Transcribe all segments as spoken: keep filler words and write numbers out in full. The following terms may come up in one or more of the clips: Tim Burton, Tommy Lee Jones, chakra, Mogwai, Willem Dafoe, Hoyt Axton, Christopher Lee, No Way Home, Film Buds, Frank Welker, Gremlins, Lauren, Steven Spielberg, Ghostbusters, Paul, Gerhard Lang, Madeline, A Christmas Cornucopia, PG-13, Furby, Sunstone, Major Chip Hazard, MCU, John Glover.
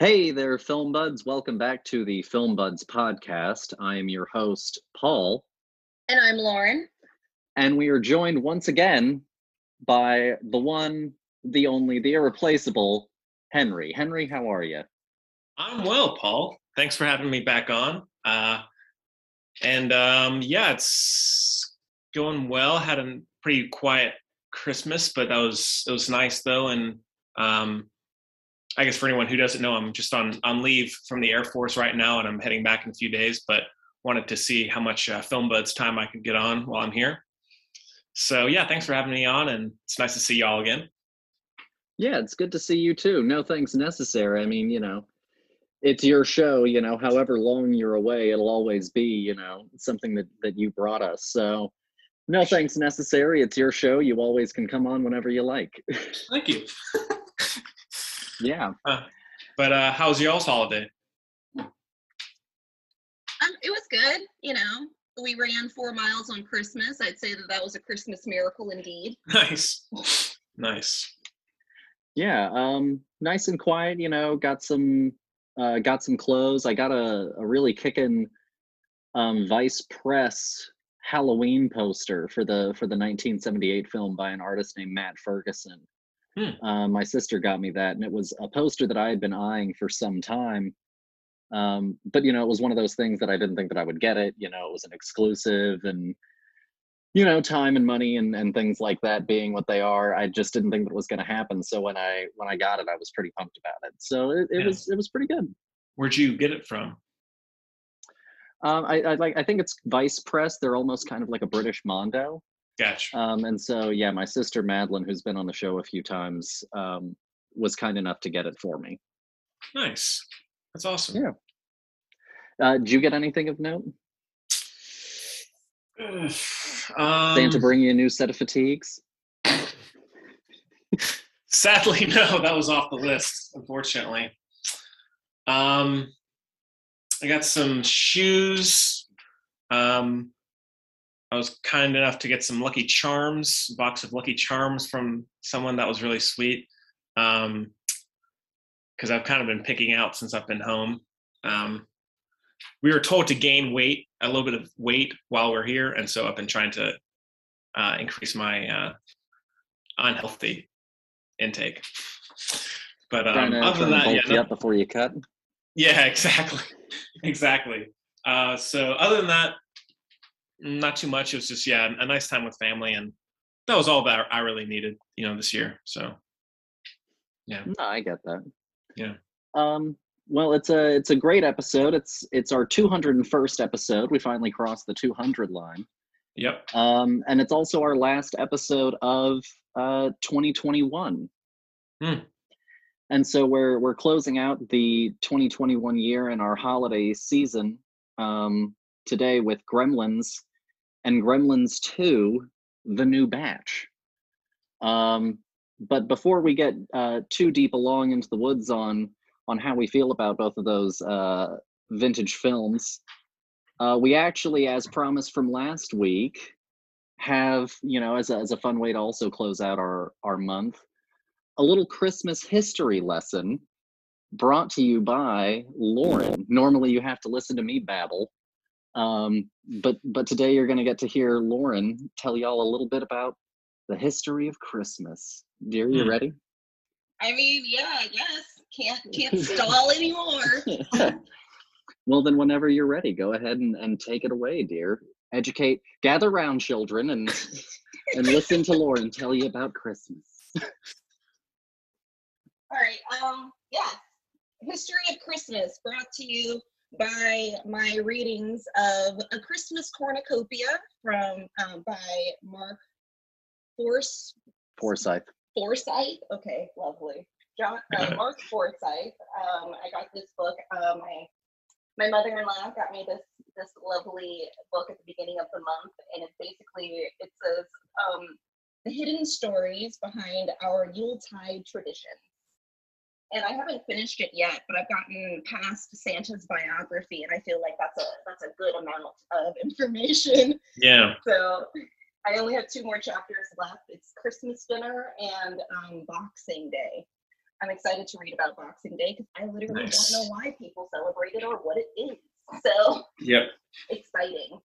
Hey there, Film Buds. Welcome back to the Film Buds podcast. I am your host, Paul. And I'm Lauren. And we are joined once again by the one, the only, the irreplaceable, Henry. Henry, how are you? I'm well, Paul. Thanks for having me back on. Uh, and um, yeah, it's going well. Had a pretty quiet Christmas, but that was it was nice though. And um, I guess for anyone who doesn't know, I'm just on, on leave from the Air Force right now, and I'm heading back in a few days, but wanted to see how much uh, Film Buds time I could get on while I'm here. So yeah, thanks for having me on, and it's nice to see y'all again. Yeah, it's good to see you too. No thanks necessary. I mean, you know, it's your show, you know, however long you're away, it'll always be, you know, something that, that you brought us. So no thanks necessary. It's your show. You always can come on whenever you like. Thank you. Yeah. Uh, but uh, how was y'all's holiday? Um, it was good. You know, we ran four miles on Christmas. I'd say that that was a Christmas miracle indeed. Nice. Nice. Yeah. Um, nice and quiet, you know, got some, uh, got some clothes. I got a, a really kicking um, Vice Press Halloween poster for the, for the nineteen seventy-eight film by an artist named Matt Ferguson. Hmm. Uh, my sister got me that, and it was a poster that I had been eyeing for some time. Um, but, you know, it was one of those things that I didn't think that I would get it. You know, it was an exclusive, and, you know, time and money and, and things like that being what they are, I just didn't think that it was going to happen. So when I when I got it, I was pretty pumped about it. So it, it yeah. was it was pretty good. Where'd you get it from? Um, I, I like I think it's Vice Press. They're almost kind of like a British Mondo. Gotcha. Um, and so, yeah, my sister Madeline, who's been on the show a few times, um, was kind enough to get it for me. Nice. That's awesome. Yeah. Uh, did you get anything of note? Um, Santa bring you a new set of fatigues? Sadly, no. That was off the list, unfortunately. Um, I got some shoes. Um, I was kind enough to get some Lucky Charms, a box of Lucky Charms from someone. That was really sweet, because um, I've kind of been picking out since I've been home. Um, we were told to gain weight, a little bit of weight while we're here, and so I've been trying to uh, increase my uh, unhealthy intake. But um, other than that, yeah, no, before you cut. Yeah, exactly, exactly. Uh, so other than that, not too much. It was just, yeah, a nice time with family, and that was all that I really needed, you know, this year. So, yeah. No, I get that. Yeah. Um. Well, it's a it's a great episode. It's it's our two hundred first episode. We finally crossed the two hundred line. Yep. Um. And it's also our last episode of uh twenty twenty-one. Hmm. And so we're we're closing out the twenty twenty-one year and our holiday season. Um. Today with Gremlins. And Gremlins two, The New Batch. Um, but before we get uh, too deep along into the woods on on how we feel about both of those uh, vintage films, uh, we actually, as promised from last week, have, you know, as a, as a fun way to also close out our, our month, a little Christmas history lesson brought to you by Lauren. Normally you have to listen to me babble. Um, but but today you're going to get to hear Lauren tell y'all a little bit about the history of Christmas. Dear, you mm. ready? I mean, yeah, I guess. Can't, can't stall anymore. Well, then whenever you're ready, go ahead and, and take it away, dear. Educate, gather round, children, and, and listen to Lauren tell you about Christmas. All right, um, yeah. History of Christmas brought to you by my readings of A Christmas Cornucopia from um, by Mark Force Forsyth. Forsyth, okay, lovely. John uh, Mark Forsyth. Um, I got this book. Uh, my my mother-in-law got me this this lovely book at the beginning of the month, and it's basically it says um, the hidden stories behind our Yuletide tradition. And I haven't finished it yet, but I've gotten past Santa's biography, and I feel like that's a that's a good amount of information. Yeah. So I only have two more chapters left. It's Christmas dinner and um, Boxing Day. I'm excited to read about Boxing Day because I literally nice. don't know why people celebrate it or what it is. So yep. exciting.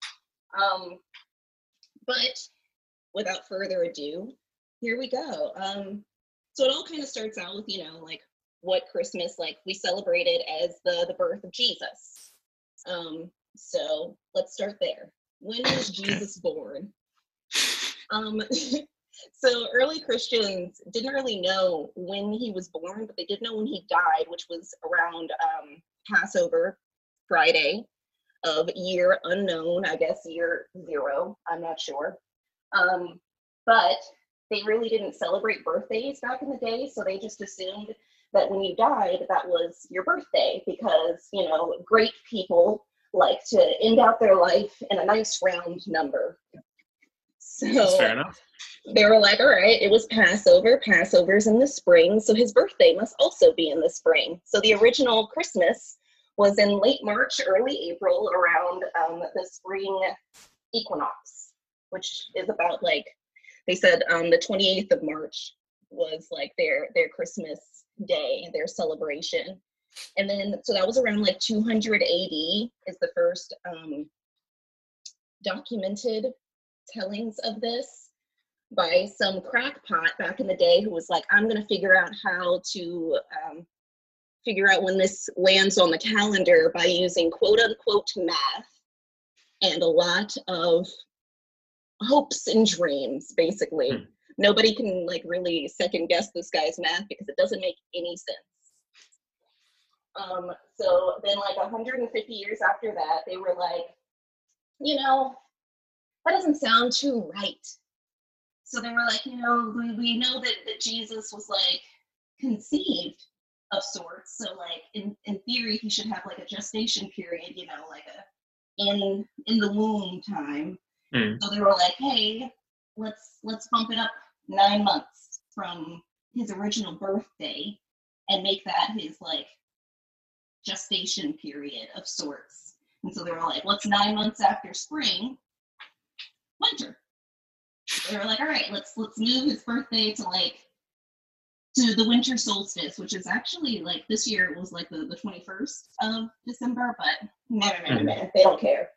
Um, but without further ado, here we go. Um, so it all kind of starts out with, you know, like what Christmas, like we celebrated as the, the birth of Jesus. Um, so let's start there. When was Jesus born? Um, so early Christians didn't really know when he was born, but they did know when he died, which was around um, Passover Friday of year unknown, I guess year zero, I'm not sure. Um, but they really didn't celebrate birthdays back in the day, so they just assumed that when you died, that was your birthday because, you know, great people like to end out their life in a nice round number. So that's fair enough. They were like, all right, it was Passover. Passover's in the spring, so his birthday must also be in the spring. So the original Christmas was in late March, early April, around um, the spring equinox, which is about, like, they said um, the twenty-eighth of March was, like, their, their Christmas day, their celebration. And then, so that was around, like, two hundred A D is the first um, documented tellings of this by some crackpot back in the day who was like, I'm going to figure out how to um, figure out when this lands on the calendar by using quote-unquote math and a lot of hopes and dreams, basically. Hmm. Nobody can, like, really second-guess this guy's math because it doesn't make any sense. Um, so then, like, one hundred fifty years after that, they were like, you know, that doesn't sound too right. So they were like, you know, we, we know that, that Jesus was, like, conceived of sorts. So, like, in, in theory, he should have, like, a gestation period, you know, like a in in the womb time. Mm. So they were like, hey, let's let's bump it up nine months from his original birthday and make that his, like, gestation period of sorts. And so they were like, what's nine months after spring? Winter. They were like, all right, let's let's move his birthday to, like, to the winter solstice, which is actually, like, this year it was, like, the, the twenty-first of December, but no, no, no, no, they don't care.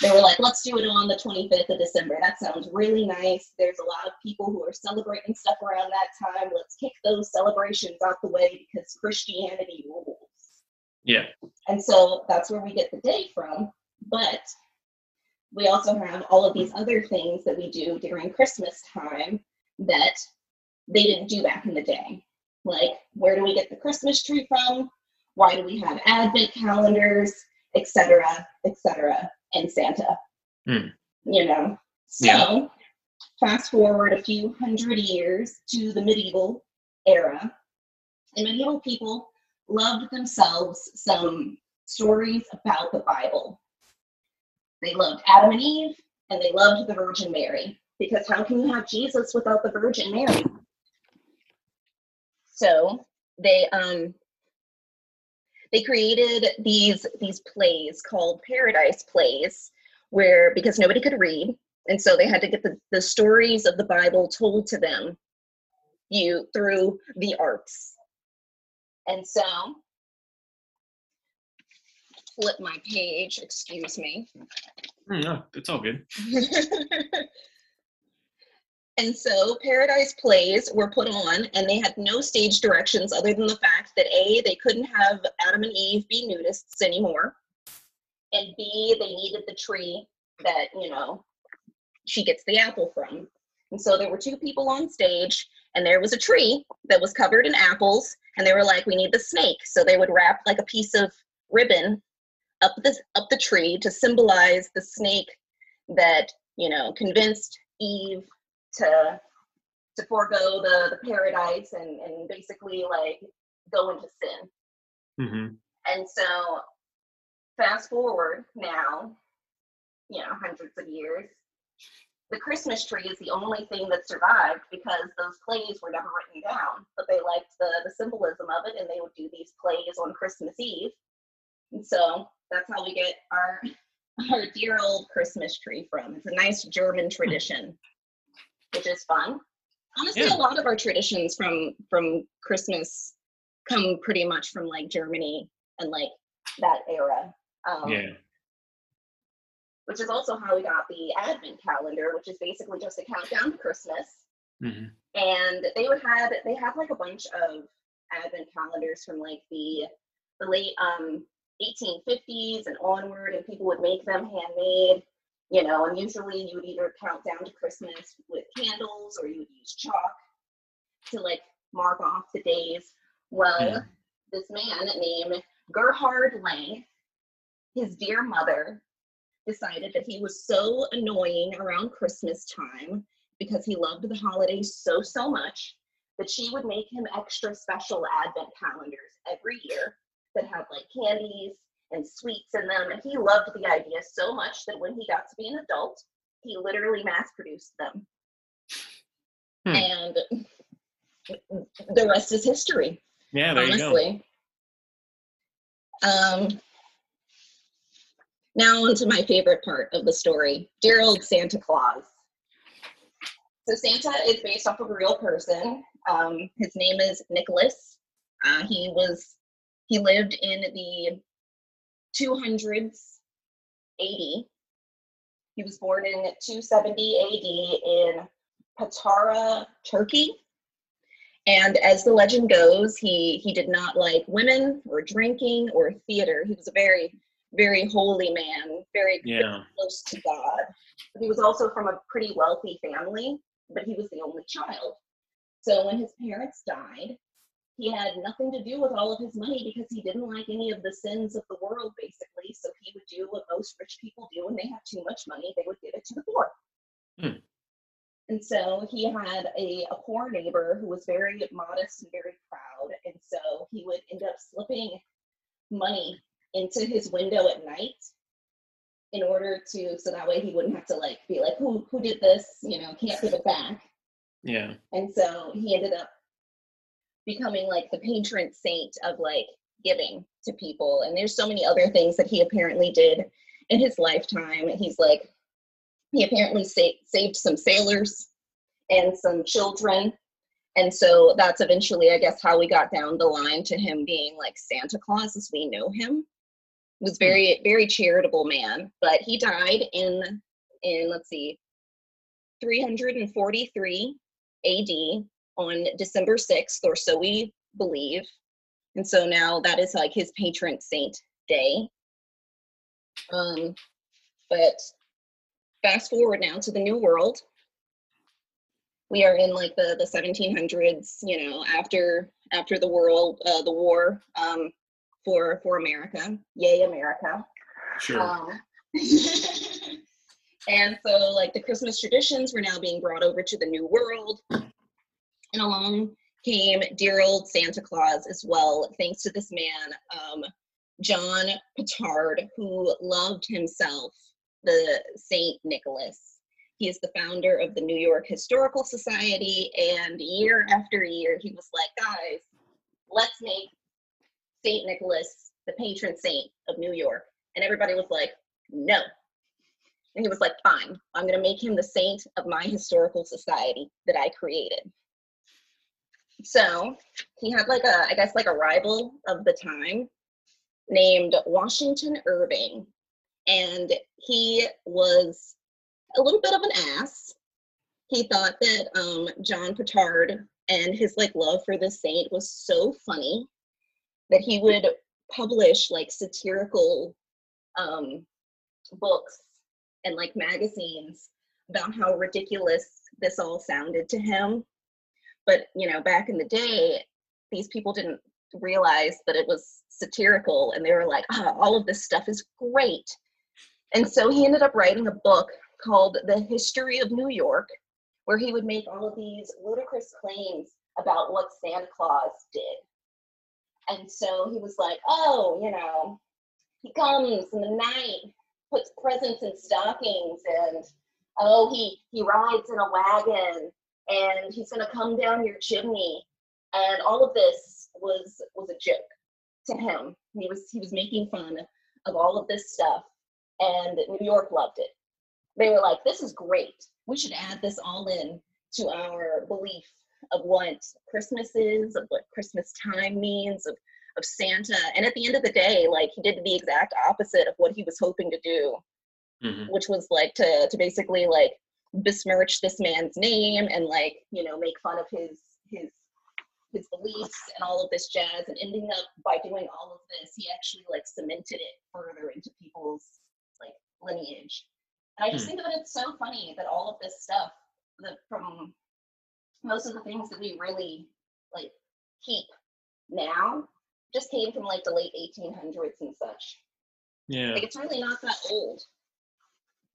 They were like, let's do it on the twenty-fifth of December. That sounds really nice. There's a lot of people who are celebrating stuff around that time. Let's kick those celebrations out the way because Christianity rules. Yeah. And so that's where we get the day from, but we also have all of these other things that we do during Christmas time that they didn't do back in the day. Like, where do we get the Christmas tree from? Why do we have advent calendars, et cetera, et cetera, and Santa? Mm. You know? So, yeah. Fast forward a few hundred years to the medieval era, and medieval people loved themselves some stories about the Bible. They loved Adam and Eve, and they loved the Virgin Mary, because how can you have Jesus without the Virgin Mary? So they um, they created these these plays called Paradise Plays, where, because nobody could read, and so they had to get the, the stories of the Bible told to them you through the arts. And so, flip my page, excuse me. No, it's all good. And so Paradise Plays were put on, and they had no stage directions other than the fact that A, they couldn't have Adam and Eve be nudists anymore, and B, they needed the tree that, you know, she gets the apple from. And so there were two people on stage, and there was a tree that was covered in apples, and they were like, we need the snake. So they would wrap, like, a piece of ribbon up the, up the tree to symbolize the snake that, you know, convinced Eve to to forego the, the paradise and, and basically, like, go into sin. Mm-hmm. And so, fast forward now, you know, hundreds of years, the Christmas tree is the only thing that survived because those plays were never written down, but they liked the, the symbolism of it, and they would do these plays on Christmas Eve. And so that's how we get our our dear old Christmas tree from. It's a nice German tradition, which is fun. Honestly, yeah. A lot of our traditions from from Christmas come pretty much from like Germany and like that era. Um, yeah. Which is also how we got the Advent calendar, which is basically just a countdown to Christmas. Mm-hmm. And they would have, they have like a bunch of Advent calendars from like the the late um, eighteen fifties and onward, and people would make them handmade, you know, and usually you would either count down to Christmas with candles or you would use chalk to like mark off the days. Well, yeah. This man named Gerhard Lang, his dear mother, decided that he was so annoying around Christmas time because he loved the holiday so, so much that she would make him extra special Advent calendars every year that had like candies and sweets in them. And he loved the idea so much that when he got to be an adult, he literally mass produced them. Hmm. And the rest is history. Yeah, there honestly. You go. Um, now on to my favorite part of the story, dear old Santa Claus. So Santa is based off of a real person. Um, his name is Nicholas. Uh, he was, he lived in the two hundreds A D. He was born in two seventy A D in Patara, Turkey. And as the legend goes, he, he did not like women or drinking or theater. He was a very, very holy man, very, yeah. very close to God. But he was also from a pretty wealthy family, but he was the only child. So when his parents died, he had nothing to do with all of his money because he didn't like any of the sins of the world, basically. So he would do what most rich people do when they have too much money, they would give it to the poor. Hmm. And so he had a, a poor neighbor who was very modest and very proud. And so he would end up slipping money into his window at night in order to, so that way he wouldn't have to like be like, who who did this? You know, can't give it back. Yeah. And so he ended up becoming like the patron saint of like giving to people. And there's so many other things that he apparently did in his lifetime. He's like, he apparently sa- saved some sailors and some children. And so that's eventually, I guess, how we got down the line to him being like Santa Claus as we know him. He was very, very charitable man, but he died in, in let's see, three forty-three A D on December sixth, or so we believe. And so now that is like his patron saint day. Um, but fast forward now to the New World. We are in like the, the seventeen hundreds, you know, after after the world, uh, the war um, for for America. Yay, America. Sure. Um, and so like the Christmas traditions were now being brought over to the New World. And along came dear old Santa Claus as well, thanks to this man, um, John Pintard, who loved himself the Saint Nicholas. He is the founder of the New York Historical Society, and year after year, he was like, guys, let's make Saint Nicholas the patron saint of New York. And everybody was like, no. And he was like, fine, I'm gonna make him the saint of my historical society that I created. So he had like a, I guess like a rival of the time named Washington Irving. And he was a little bit of an ass. He thought that um, John Pintard and his like love for this saint was so funny that he would publish like satirical um, books and like magazines about how ridiculous this all sounded to him. But, you know, back in the day, these people didn't realize that it was satirical, and they were like, oh, all of this stuff is great. And so he ended up writing a book called The History of New York, where he would make all of these ludicrous claims about what Santa Claus did. And so he was like, oh, you know, he comes in the night, puts presents in stockings, and, oh, he, he rides in a wagon, and he's gonna come down your chimney. And all of this was was a joke to him. He was he was making fun of all of this stuff, and New York loved it. They were like, this is great. We should add this all in to our belief of what Christmas is, of what Christmas time means, of, of Santa. And at the end of the day, like, he did the exact opposite of what he was hoping to do, mm-hmm. which was like to, to basically like besmirch this man's name and like, you know, make fun of his, his, his beliefs and all of this jazz. And ending up by doing all of this, he actually like cemented it further into people's like lineage. And I just think that it's so funny that all of this stuff, that from most of the things that we really like keep now, just came from like the late eighteen hundreds and such. Yeah, like it's really not that old.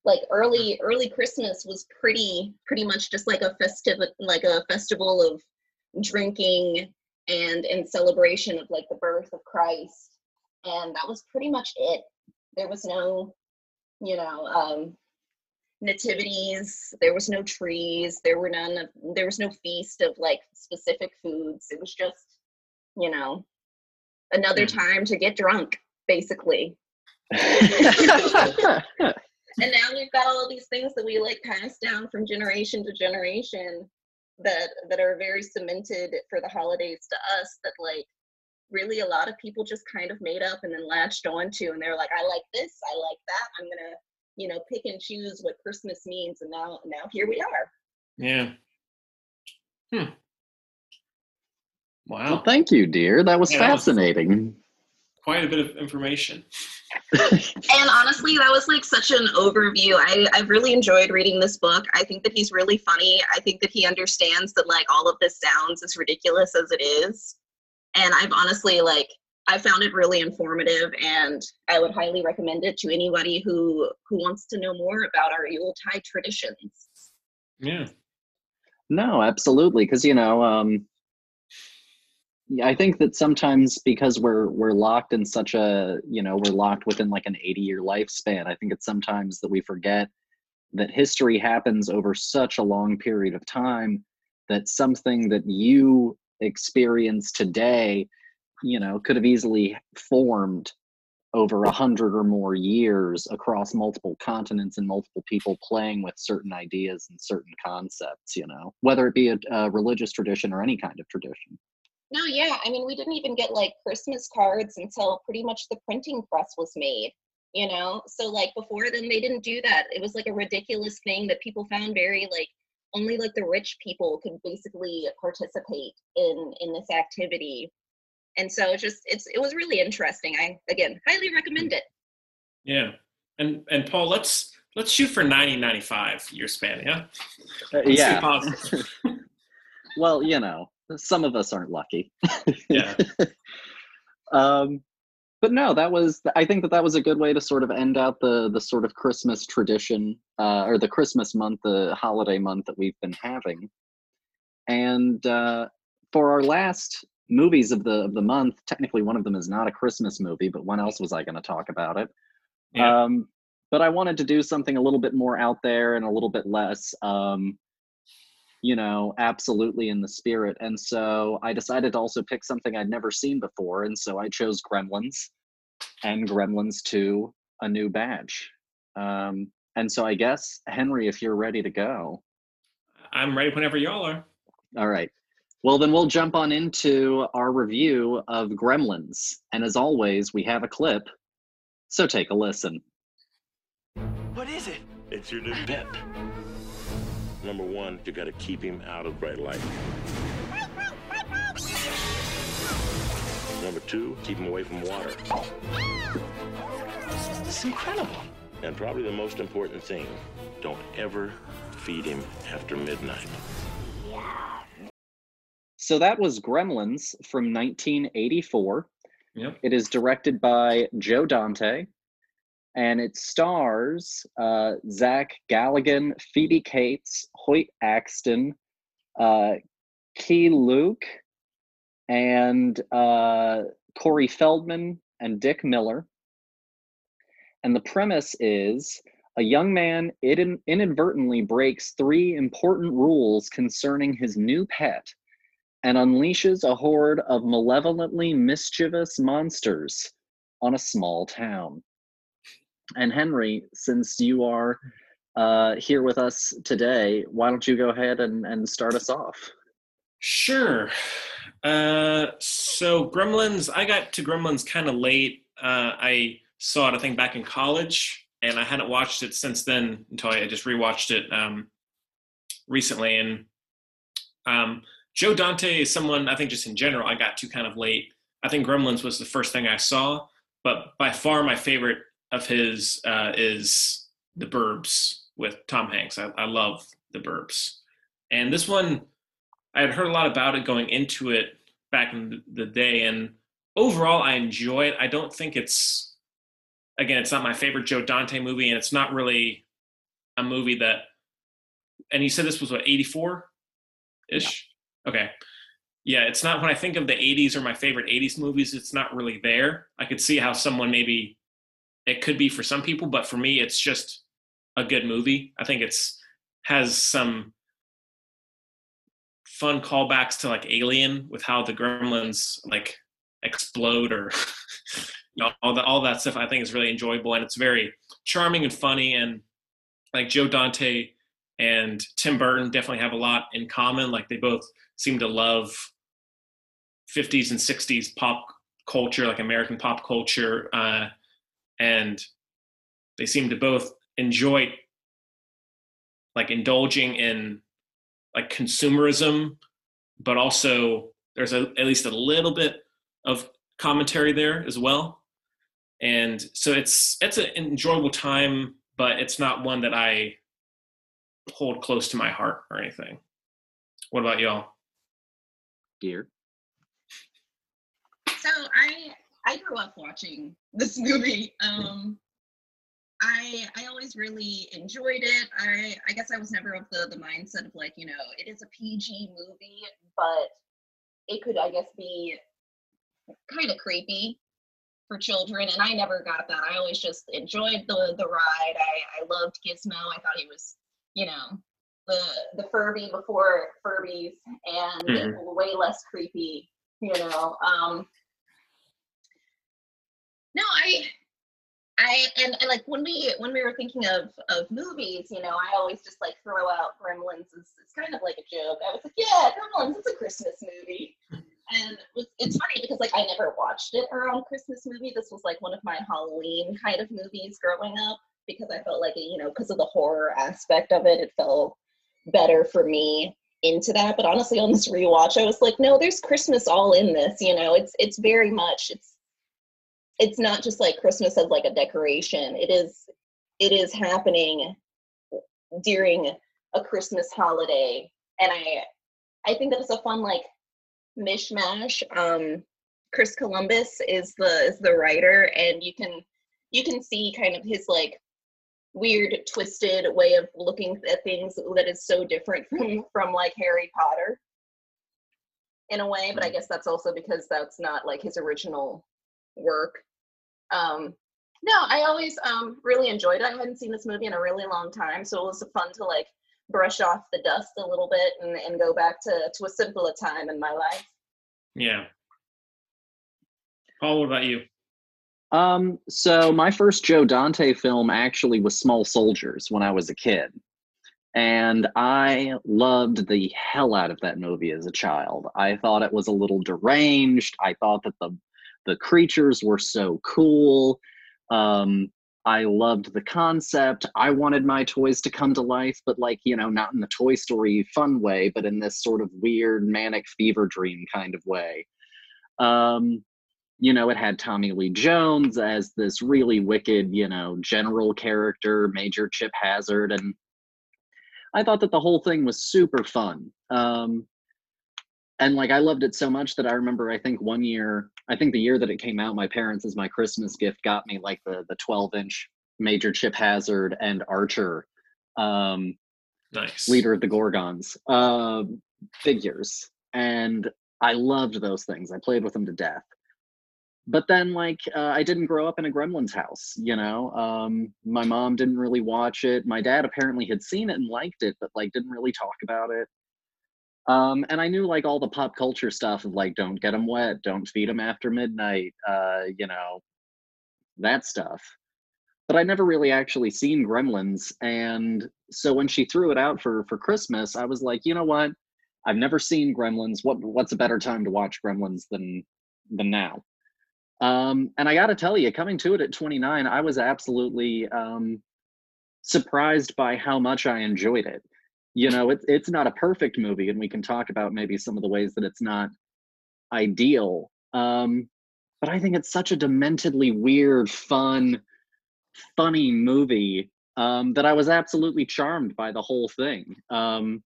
Like early, early Christmas was pretty, pretty much just like a festive, like a festival of drinking and in celebration of like the birth of Christ, and that was pretty much it. There was no, you know, um, nativities. There was no trees. There were none of, there was no feast of like specific foods. It was just, you know, another mm. time to get drunk, basically. And now we've got all of these things that we like pass down from generation to generation that that are very cemented for the holidays to us, that like really a lot of people just kind of made up and then latched onto, and they're like, I like this, I like that, I'm gonna, you know, pick and choose what Christmas means, and now now here we are. Yeah. Hmm. Wow. Well, thank you, dear. That was yeah, fascinating. That was quite a bit of information. And honestly, that was like such an overview. I, I really enjoyed reading this book. I think that he's really funny. I think that he understands that like all of this sounds as ridiculous as it is. And I've honestly like, I found it really informative, and I would highly recommend it to anybody who, who wants to know more about our Yuletide traditions. Yeah. No, absolutely. Because, you know, um, I think that sometimes because we're we're locked in such a, you know, we're locked within like an eighty-year lifespan, I think it's sometimes that we forget that history happens over such a long period of time that something that you experience today, you know, could have easily formed over a hundred or more years across multiple continents and multiple people playing with certain ideas and certain concepts, you know, whether it be a, a religious tradition or any kind of tradition. No, yeah, I mean, we didn't even get like Christmas cards until pretty much the printing press was made, you know? So like before then they didn't do that. It was like a ridiculous thing that people found very like, only like the rich people could basically participate in, in this activity. And so it's just, it's, it was really interesting. I, again, highly recommend it. Yeah. And, and Paul, let's, let's shoot for ninety, ninety-five year span. Yeah. Uh, yeah. Well, you know, some of us aren't lucky. Yeah. um, but no, that was, I think that that was a good way to sort of end out the, the sort of Christmas tradition, uh, or the Christmas month, the holiday month that we've been having. And uh, for our last movies of the of the month, technically one of them is not a Christmas movie, but when else was I going to talk about it? Yeah. Um, but I wanted to do something a little bit more out there and a little bit less, um, you know, absolutely in the spirit. And so I decided to also pick something I'd never seen before. And so I chose Gremlins and Gremlins two, A New Batch. Um, and so I guess, Henry, if you're ready to go. I'm ready whenever y'all are. All right. Well, then we'll jump on into our review of Gremlins. And as always, we have a clip. So take a listen. What is it? It's your new pet. Number one, you gotta keep him out of bright light. Number two, keep him away from water. This is incredible. And probably the most important thing, don't ever feed him after midnight. So that was Gremlins from nineteen eighty-four. Yep. It is directed by Joe Dante. And it stars uh, Zach Galligan, Phoebe Cates, Hoyt Axton, uh, Key Luke, and uh, Corey Feldman, and Dick Miller. And the premise is a young man in- inadvertently breaks three important rules concerning his new pet and unleashes a horde of malevolently mischievous monsters on a small town. And Henry, since you are uh, here with us today, why don't you go ahead and, and start us off? Sure. Uh, so Gremlins, I got to Gremlins kind of late. Uh, I saw it, I think, back in college, and I hadn't watched it since then until I just rewatched it um, recently. And um, Joe Dante is someone, I think, just in general, I got to kind of late. I think Gremlins was the first thing I saw, but by far my favorite of his uh, is The Burbs with Tom Hanks. I, I love The Burbs. And this one, I had heard a lot about it going into it back in the day, and overall I enjoy it. I don't think it's, again, it's not my favorite Joe Dante movie, and it's not really a movie that, and you said this was what, eighty-four-ish? Yeah. Okay. Yeah, it's not, when I think of the eighties or my favorite eighties movies, it's not really there. I could see how someone maybe, it could be for some people, but for me, it's just a good movie. I think it's has some fun callbacks to like Alien with how the Gremlins like explode or you know, all that all that stuff I think is really enjoyable, and it's very charming and funny, and like Joe Dante and Tim Burton definitely have a lot in common. Like they both seem to love fifties and sixties pop culture, like American pop culture, uh, and they seem to both enjoy like indulging in like consumerism, but also there's a, at least a little bit of commentary there as well. And so it's, it's an enjoyable time, but it's not one that I hold close to my heart or anything. What about y'all? Dear. So I, I grew up watching this movie. Um, I, I always really enjoyed it. I, I guess I was never of the, the mindset of like, you know, it is a P G movie, but it could, I guess, be kind of creepy for children. And I never got that. I always just enjoyed the, the ride. I, I loved Gizmo. I thought he was, you know, the, the Furby before Furbies, and mm-hmm. way less creepy, you know. Um, no, I... I, and, and like when we when we were thinking of, of movies, you know, I always just like throw out Gremlins. It's, it's kind of like a joke. I was like, yeah, Gremlins, it's a Christmas movie. And it was, it's funny because like I never watched it around Christmas movie. This was like one of my Halloween kind of movies growing up because I felt like, you know, because of the horror aspect of it, it felt better for me into that. But honestly, on this rewatch, I was like, no, there's Christmas all in this. You know, it's it's very much it's. It's not just like Christmas as like a decoration. It is, it is happening during a Christmas holiday, and I, I think that was a fun like mishmash. Um, Chris Columbus is the is the writer, and you can you can see kind of his like weird, twisted way of looking at things that is so different from from like Harry Potter in a way. But I guess that's also because that's not like his original work. Um, no, I always um, really enjoyed it. I hadn't seen this movie in a really long time, so it was fun to like brush off the dust a little bit and, and go back to, to a simpler time in my life. Yeah. Paul, what about you? Um, so my first Joe Dante film actually was Small Soldiers when I was a kid. And I loved the hell out of that movie as a child. I thought it was a little deranged. I thought that the The creatures were so cool. Um, I loved the concept. I wanted my toys to come to life, but like, you know, not in the Toy Story fun way, but in this sort of weird manic fever dream kind of way. Um, you know, it had Tommy Lee Jones as this really wicked, you know, general character, Major Chip Hazard. And I thought that the whole thing was super fun. Um, And like, I loved it so much that I remember, I think one year, I think the year that it came out, my parents, as my Christmas gift, got me like the the twelve inch Major Chip Hazard and Archer, um, nice. Leader of the Gorgons, uh, figures. And I loved those things. I played with them to death. But then like, uh, I didn't grow up in a Gremlins house, you know? Um, my mom didn't really watch it. My dad apparently had seen it and liked it, but like didn't really talk about it. Um, and I knew like all the pop culture stuff of like, don't get them wet, don't feed them after midnight, uh, you know, that stuff. But I never really actually seen Gremlins. And so when she threw it out for, for Christmas, I was like, you know what? I've never seen Gremlins. What what's a better time to watch Gremlins than than now? Um, and I got to tell you, coming to it at twenty-nine, I was absolutely um, surprised by how much I enjoyed it. You know, it's it's not a perfect movie, and we can talk about maybe some of the ways that it's not ideal. Um, but I think it's such a dementedly weird, fun, funny movie um, that I was absolutely charmed by the whole thing. Um,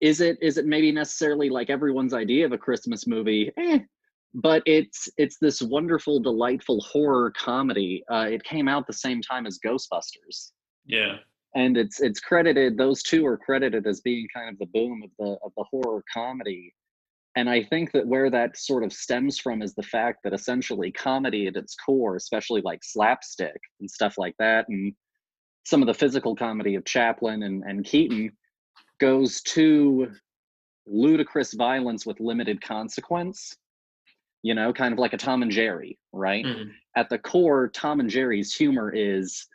Is it is it maybe necessarily like everyone's idea of a Christmas movie? Eh, but it's it's this wonderful, delightful horror comedy. Uh, it came out the same time as Ghostbusters. Yeah, and it's it's credited; those two are credited as being kind of the boom of the of the horror comedy. And I think that where that sort of stems from is the fact that essentially comedy at its core, especially like slapstick and stuff like that, and some of the physical comedy of Chaplin and and Keaton, goes to ludicrous violence with limited consequence, you know, kind of like a Tom and Jerry, right? Mm-hmm. At the core, Tom and Jerry's humor is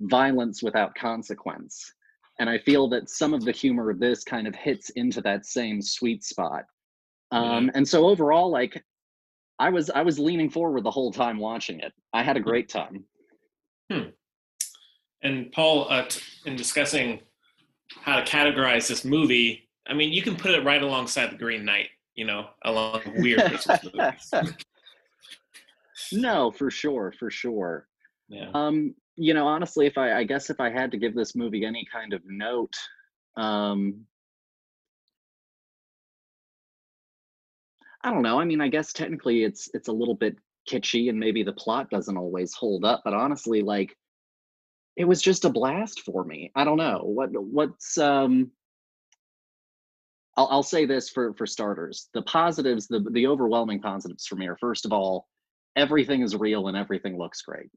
violence without consequence. And I feel that some of the humor of this kind of hits into that same sweet spot. Um, mm-hmm. And so overall, like, I was I was leaning forward the whole time watching it. I had a great time. Hmm. And Paul, uh, t- in discussing how to categorize this movie, I mean, you can put it right alongside The Green Knight, you know, along with weird Christmas movies. No, for sure, for sure. Yeah. Um, you know, honestly, if I, I guess if I had to give this movie any kind of note, um, I don't know. I mean, I guess technically it's it's a little bit kitschy and maybe the plot doesn't always hold up, but honestly, like, it was just a blast for me. I don't know what what's. Um, I'll I'll say this for for starters: the positives, the the overwhelming positives for me are, first of all, everything is real and everything looks great.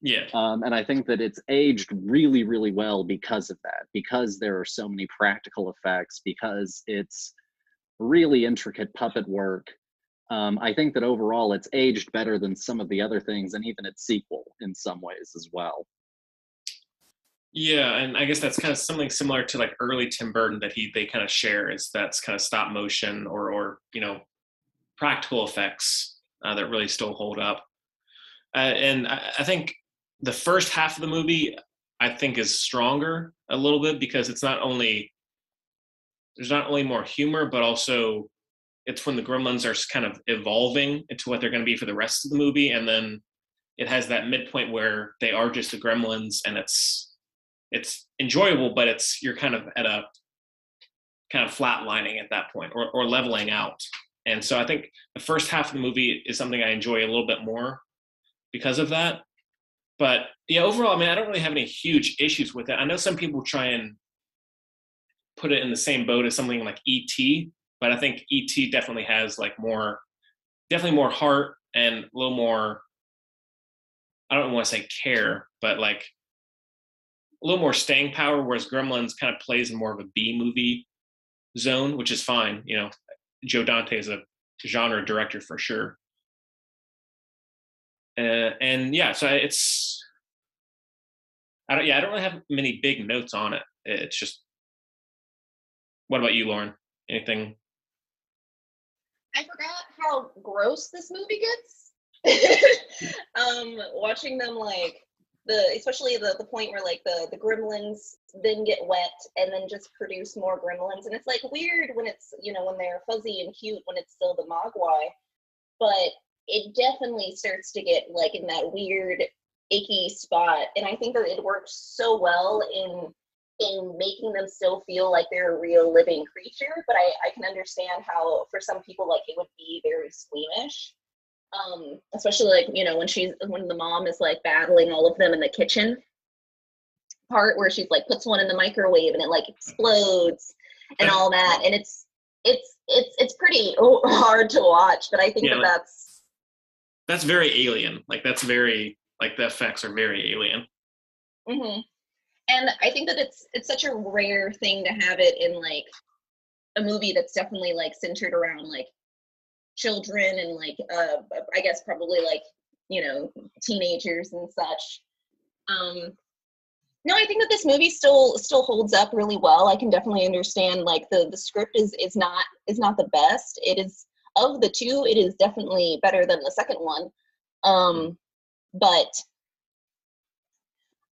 Yeah. Um, and I think that it's aged really, really well because of that. Because there are so many practical effects. Because it's really intricate puppet work. Um, I think that overall, it's aged better than some of the other things, and even its sequel in some ways as well. Yeah, and I guess that's kind of something similar to like early Tim Burton that he they kind of share, is that's kind of stop motion or or you know, practical effects uh, that really still hold up. Uh, and I, I think the first half of the movie I think is stronger a little bit, because it's not only there's not only more humor, but also it's when the Gremlins are kind of evolving into what they're going to be for the rest of the movie, and then it has that midpoint where they are just the Gremlins, and it's it's enjoyable, but it's, you're kind of at a kind of flatlining at that point, or, or leveling out. And so I think the first half of the movie is something I enjoy a little bit more because of that. But yeah, overall, I mean, I don't really have any huge issues with it. I know some people try and put it in the same boat as something like E T, but I think E T definitely has like more, definitely more heart and a little more, I don't want to say care, but like, a little more staying power, whereas Gremlins kind of plays in more of a B movie zone, which is fine. You know, Joe Dante is a genre director for sure. Uh, and yeah, so it's, I don't, yeah, I don't really have many big notes on it. It's just, what about you, Lauren? Anything? I forgot how gross this movie gets. um, watching them like, The, especially the, the point where like the, the gremlins then get wet and then just produce more gremlins. And it's like weird when it's, you know, when they're fuzzy and cute, when it's still the Mogwai, but it definitely starts to get like in that weird icky spot. And I think that it works so well in, in making them still feel like they're a real living creature. But I, I can understand how for some people, like it would be very squeamish. Um, especially like, you know, when she's, when the mom is like battling all of them in the kitchen part where she's like puts one in the microwave and it like explodes and all that. And it's, it's, it's, it's pretty hard to watch, but I think yeah, that like, that's. That's very alien. Like that's very, like the effects are very alien. Mm-hmm. And I think that it's, it's such a rare thing to have it in like a movie that's definitely like centered around like children and like uh I guess probably like, you know, teenagers and such. Um No, I think that this movie still still holds up really well. I can definitely understand, like, the, the script is, is not is not the best. It is, of the two, it is definitely better than the second one. Um, but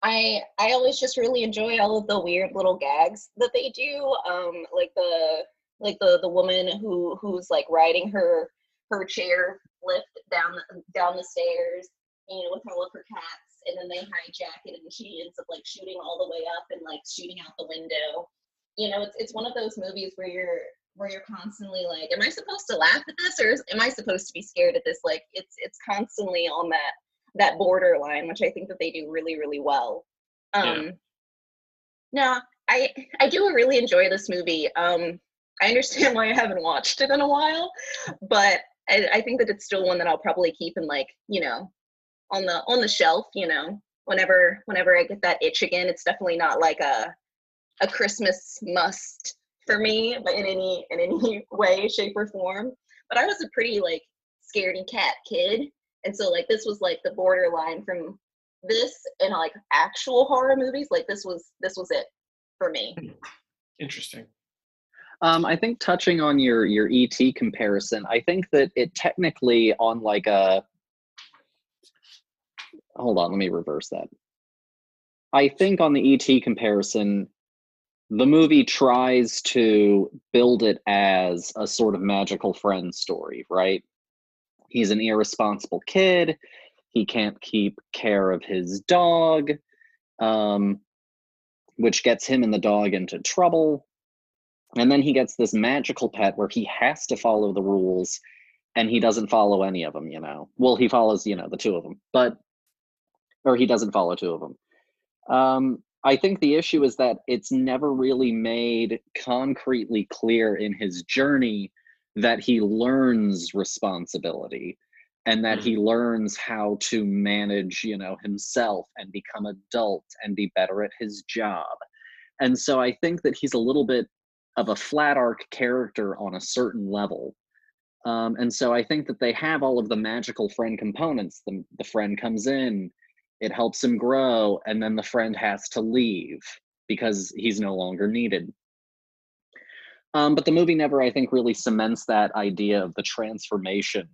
I I always just really enjoy all of the weird little gags that they do. Um, like the like the, the woman who who's like riding her her chair lift down the, down the stairs, you know, with all of her cats. And then they hijack it, and she ends up like shooting all the way up and like shooting out the window. You know, it's it's one of those movies where you're where you're constantly like, am I supposed to laugh at this, or am I supposed to be scared at this? Like, it's it's constantly on that that borderline, which I think that they do really really well. Um, yeah. No, I I do really enjoy this movie. Um, I understand why I haven't watched it in a while, but I, I think that it's still one that I'll probably keep in, like, you know, on the on the shelf, you know, whenever whenever I get that itch again. It's definitely not like a a Christmas must for me, but in any in any way, shape, or form. But I was a pretty like scaredy cat kid, and so like this was like the borderline from this and like actual horror movies. Like this was this was it for me. Interesting. Um, I think touching on your your E T comparison, I think that it technically on like a Hold on, let me reverse that. I think on the E T comparison, the movie tries to build it as a sort of magical friend story, right? He's an irresponsible kid. He can't keep care of his dog, um, which gets him and the dog into trouble. And then he gets this magical pet where he has to follow the rules, and he doesn't follow any of them, you know. Well, he follows, you know, the two of them, but or he doesn't follow two of them. Um, I think the issue is that it's never really made concretely clear in his journey that he learns responsibility and that he learns how to manage, you know, himself and become adult and be better at his job. And so I think that he's a little bit of a flat arc character on a certain level. Um, and so I think that they have all of the magical friend components. The, the friend comes in, it helps him grow, and then the friend has to leave because he's no longer needed. Um, but the movie never, I think, really cements that idea of the transformation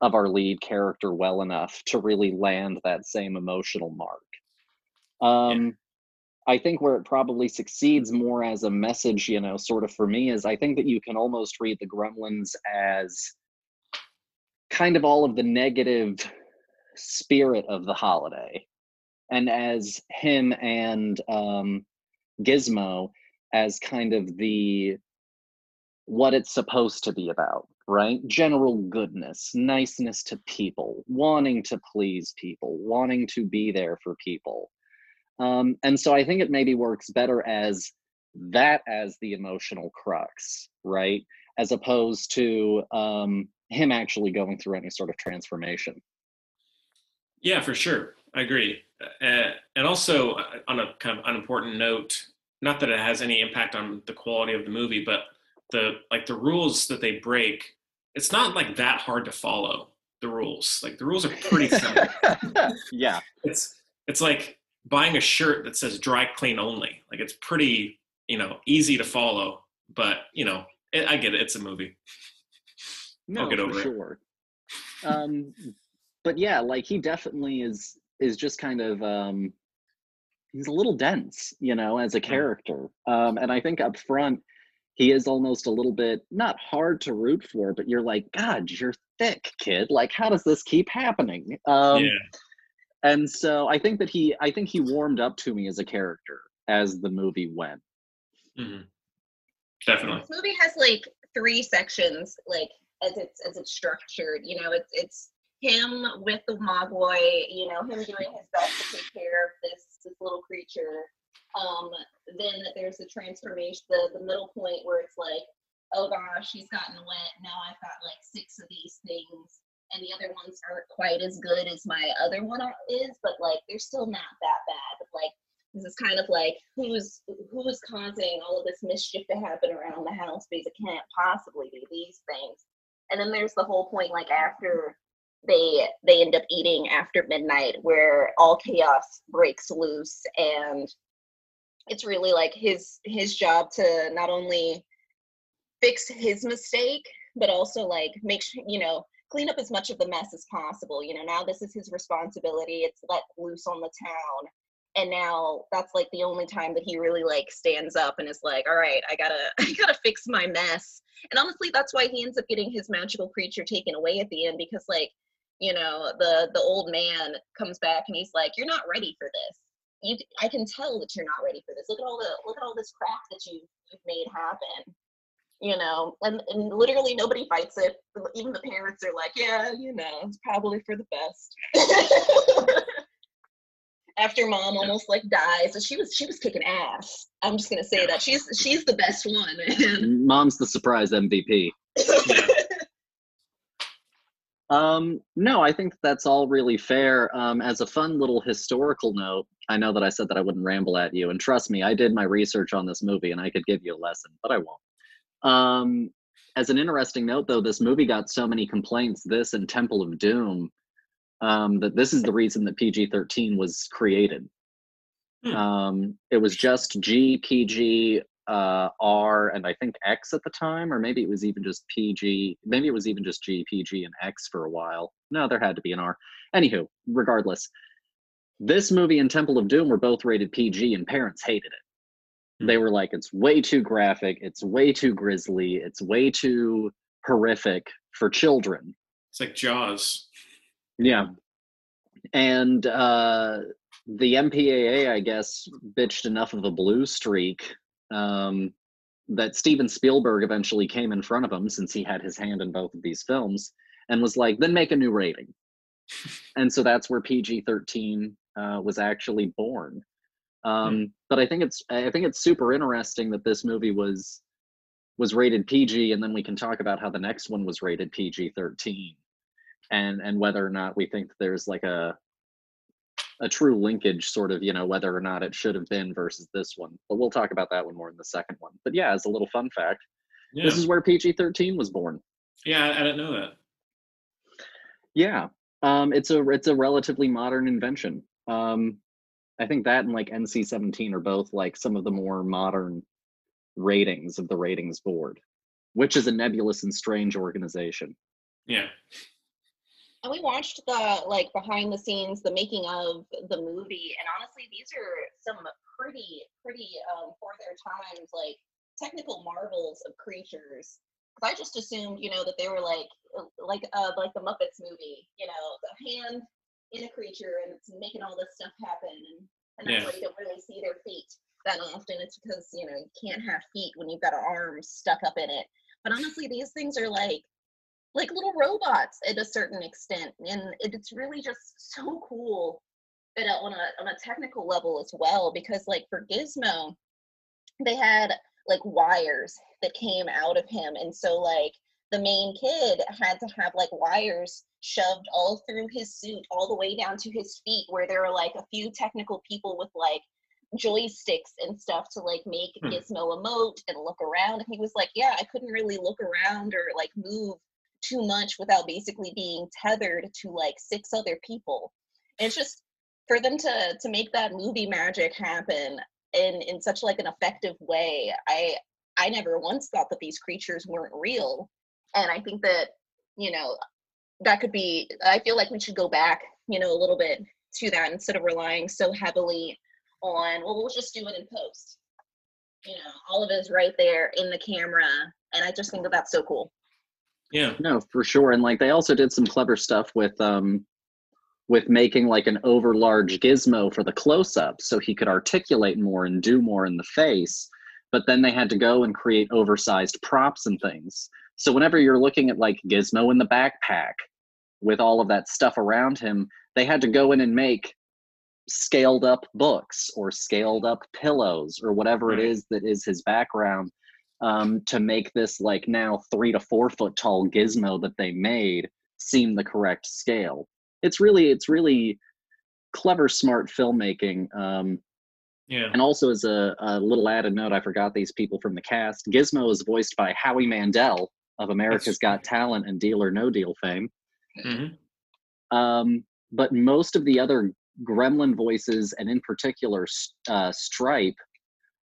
of our lead character well enough to really land that same emotional mark. Um, yeah. I think where it probably succeeds more as a message, you know, sort of for me, is I think that you can almost read the Gremlins as kind of all of the negative spirit of the holiday, and as him and um Gizmo as kind of the what it's supposed to be about, right? General goodness, niceness to people, wanting to please people, wanting to be there for people. Um and so I think it maybe works better as that, as the emotional crux, right? As opposed to um him actually going through any sort of transformation. Yeah, for sure. I agree. Uh, and also, uh, on a kind of unimportant note, not that it has any impact on the quality of the movie, but the like the rules that they break, it's not like that hard to follow the rules. Like the rules are pretty simple. Yeah. It's it's like buying a shirt that says dry clean only. Like it's pretty, you know, easy to follow, but you know, it, I get it. It's a movie. No, I'll get over for sure. it. Um But yeah, like he definitely is is just kind of, um, he's a little dense, you know, as a character. Um, and I think up front, he is almost a little bit, not hard to root for, but you're like, God, you're thick, kid. Like, how does this keep happening? Um, yeah. And so I think that he, I think he warmed up to me as a character as the movie went. Mm-hmm. Definitely. This movie has like three sections, like as it's, as it's structured, you know, it's, it's, him with the Mogwai, you know, him doing his best to take care of this, this little creature. Um, then there's the transformation, the, the middle point where it's like, oh gosh, he's gotten wet. Now I've got like six of these things, and the other ones aren't quite as good as my other one is, but like they're still not that bad. But like this is kind of like who's who's causing all of this mischief to happen around the house, because it can't possibly be these things. And then there's the whole point like after. They they end up eating after midnight, where all chaos breaks loose, and it's really like his his job to not only fix his mistake, but also like make sure, you know, clean up as much of the mess as possible. You know, now this is his responsibility. It's let loose on the town. And now that's like the only time that he really like stands up and is like, all right, I gotta, I gotta fix my mess. And honestly, that's why he ends up getting his magical creature taken away at the end, because like, you know, the, the old man comes back and he's like, you're not ready for this. You, I can tell that you're not ready for this. Look at all the, look at all this crap that you, you've made happen. You know, and, and literally nobody fights it. Even the parents are like, yeah, you know, it's probably for the best. After mom almost like dies, and she was she was kicking ass. I'm just gonna say yeah. that she's she's the best one. Man. Mom's the surprise M V P. Yeah. Um, no, I think that's all really fair. Um, as a fun little historical note, I know that I said that I wouldn't ramble at you, and trust me, I did my research on this movie, and I could give you a lesson, but I won't. Um, as an interesting note, though, this movie got so many complaints, this and Temple of Doom, um, that this is the reason that P G thirteen was created. Hmm. Um, it was just G, P G, uh, R, and I think X at the time, or maybe it was even just P G, maybe it was even just G, P G, and X for a while. No, there had to be an R. Anywho, regardless, this movie and Temple of Doom were both rated P G, and parents hated it. They were like, it's way too graphic, it's way too grisly, it's way too horrific for children. It's like Jaws. Yeah. And uh, the M P A A, I guess, bitched enough of a blue streak um, that Steven Spielberg eventually came in front of him, since he had his hand in both of these films, and was like, then make a new rating. And so that's where P G thirteen uh, was actually born. Um, mm. But I think it's I think it's super interesting that this movie was was rated P G, and then we can talk about how the next one was rated P G thirteen, and and whether or not we think there's like a a true linkage, sort of, you know, whether or not it should have been versus this one. But we'll talk about that one more in the second one. But yeah, as a little fun fact, yeah. This is where P G thirteen was born. Yeah, I, I didn't know that. Yeah, um, it's a it's a relatively modern invention. Um, I think that and like N C seventeen are both like some of the more modern ratings of the ratings board, which is a nebulous and strange organization. Yeah. And we watched the like behind the scenes, the making of the movie. And honestly, these are some pretty, pretty um, for their times, like technical marvels of creatures. Cause I just assumed, you know, that they were like, like, uh, like the Muppets movie, you know, the hand in a creature and it's making all this stuff happen, and, and that's yeah. why you don't really see their feet that often. It's because, you know, you can't have feet when you've got an arm stuck up in it. But honestly, these things are like like little robots at a certain extent, and it, it's really just so cool that on a on a technical level as well, because like for Gizmo, they had like wires that came out of him, and so like the main kid had to have like wires shoved all through his suit, all the way down to his feet, where there were like a few technical people with like joysticks and stuff to like make hmm. Gizmo emote and look around. And he was like, yeah, I couldn't really look around or like move too much without basically being tethered to like six other people. And it's just for them to to make that movie magic happen in in such like an effective way. I I never once thought that these creatures weren't real. And I think that, you know, that could be, I feel like we should go back, you know, a little bit to that instead of relying so heavily on, well, we'll just do it in post. You know, all of it is right there in the camera. And I just think that that's so cool. Yeah, no, for sure. And like, they also did some clever stuff with, um, with making like an overlarge Gizmo for the close-up so he could articulate more and do more in the face. But then they had to go and create oversized props and things. So whenever you're looking at like Gizmo in the backpack with all of that stuff around him, they had to go in and make scaled up books or scaled up pillows or whatever it is that is his background um, to make this like now three to four foot tall Gizmo that they made seem the correct scale. It's really, it's really clever, smart filmmaking. Um, Yeah. And also as a, a little added note, I forgot these people from the cast. Gizmo is voiced by Howie Mandel of America's Got Talent and Deal or No Deal fame. Mm-hmm. Um, but most of the other Gremlin voices, and in particular uh, Stripe,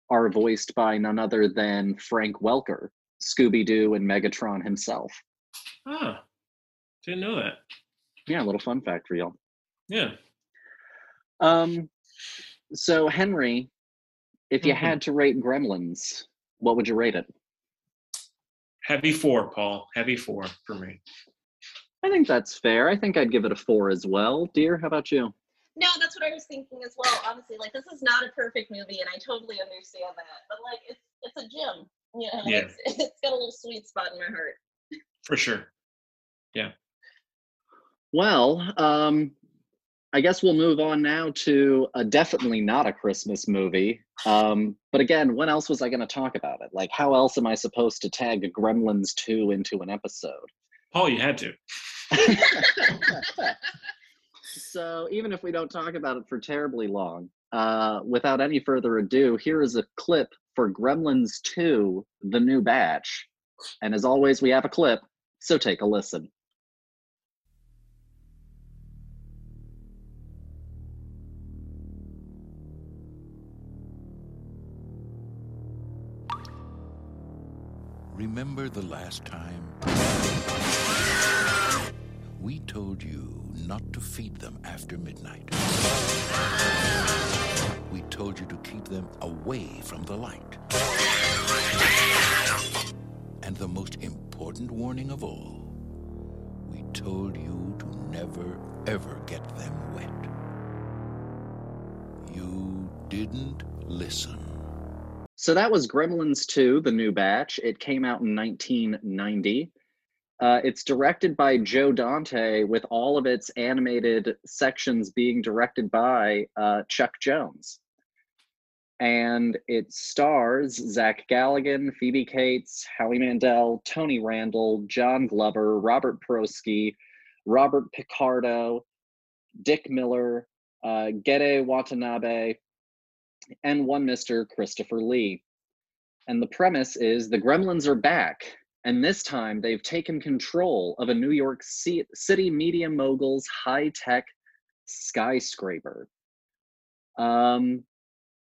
are voiced by none other than Frank Welker, Scooby-Doo and Megatron himself. Ah, didn't know that. Yeah, a little fun fact for y'all. Yeah. Um, so Henry, if you mm-hmm. had to rate Gremlins, what would you rate it? Heavy four, Paul. Heavy four for me. I think that's fair. I think I'd give it a four as well. Dear, how about you? No, that's what I was thinking as well, honestly. Like, this is not a perfect movie, and I totally understand that. But, like, it's it's a gem. You know, yeah. it's, it's got a little sweet spot in my heart. For sure. Yeah. Well, um, I guess we'll move on now to a definitely not a Christmas movie. Um, but again, when else was I going to talk about it? Like, how else am I supposed to tag a Gremlins two into an episode? Paul, you had to. So even if we don't talk about it for terribly long, uh, without any further ado, here is a clip for Gremlins two, The New Batch. And as always, we have a clip, so take a listen. Remember the last time? We told you not to feed them after midnight. We told you to keep them away from the light. And the most important warning of all, we told you to never, ever get them wet. You didn't listen. So that was Gremlins two, The New Batch. It came out in nineteen ninety. Uh, it's directed by Joe Dante, with all of its animated sections being directed by uh, Chuck Jones. And it stars Zach Galligan, Phoebe Cates, Howie Mandel, Tony Randall, John Glover, Robert Prosky, Robert Picardo, Dick Miller, uh, Gede Watanabe, and one Mister Christopher Lee. And the premise is the Gremlins are back, and this time they've taken control of a New York City media mogul's high-tech skyscraper. Um,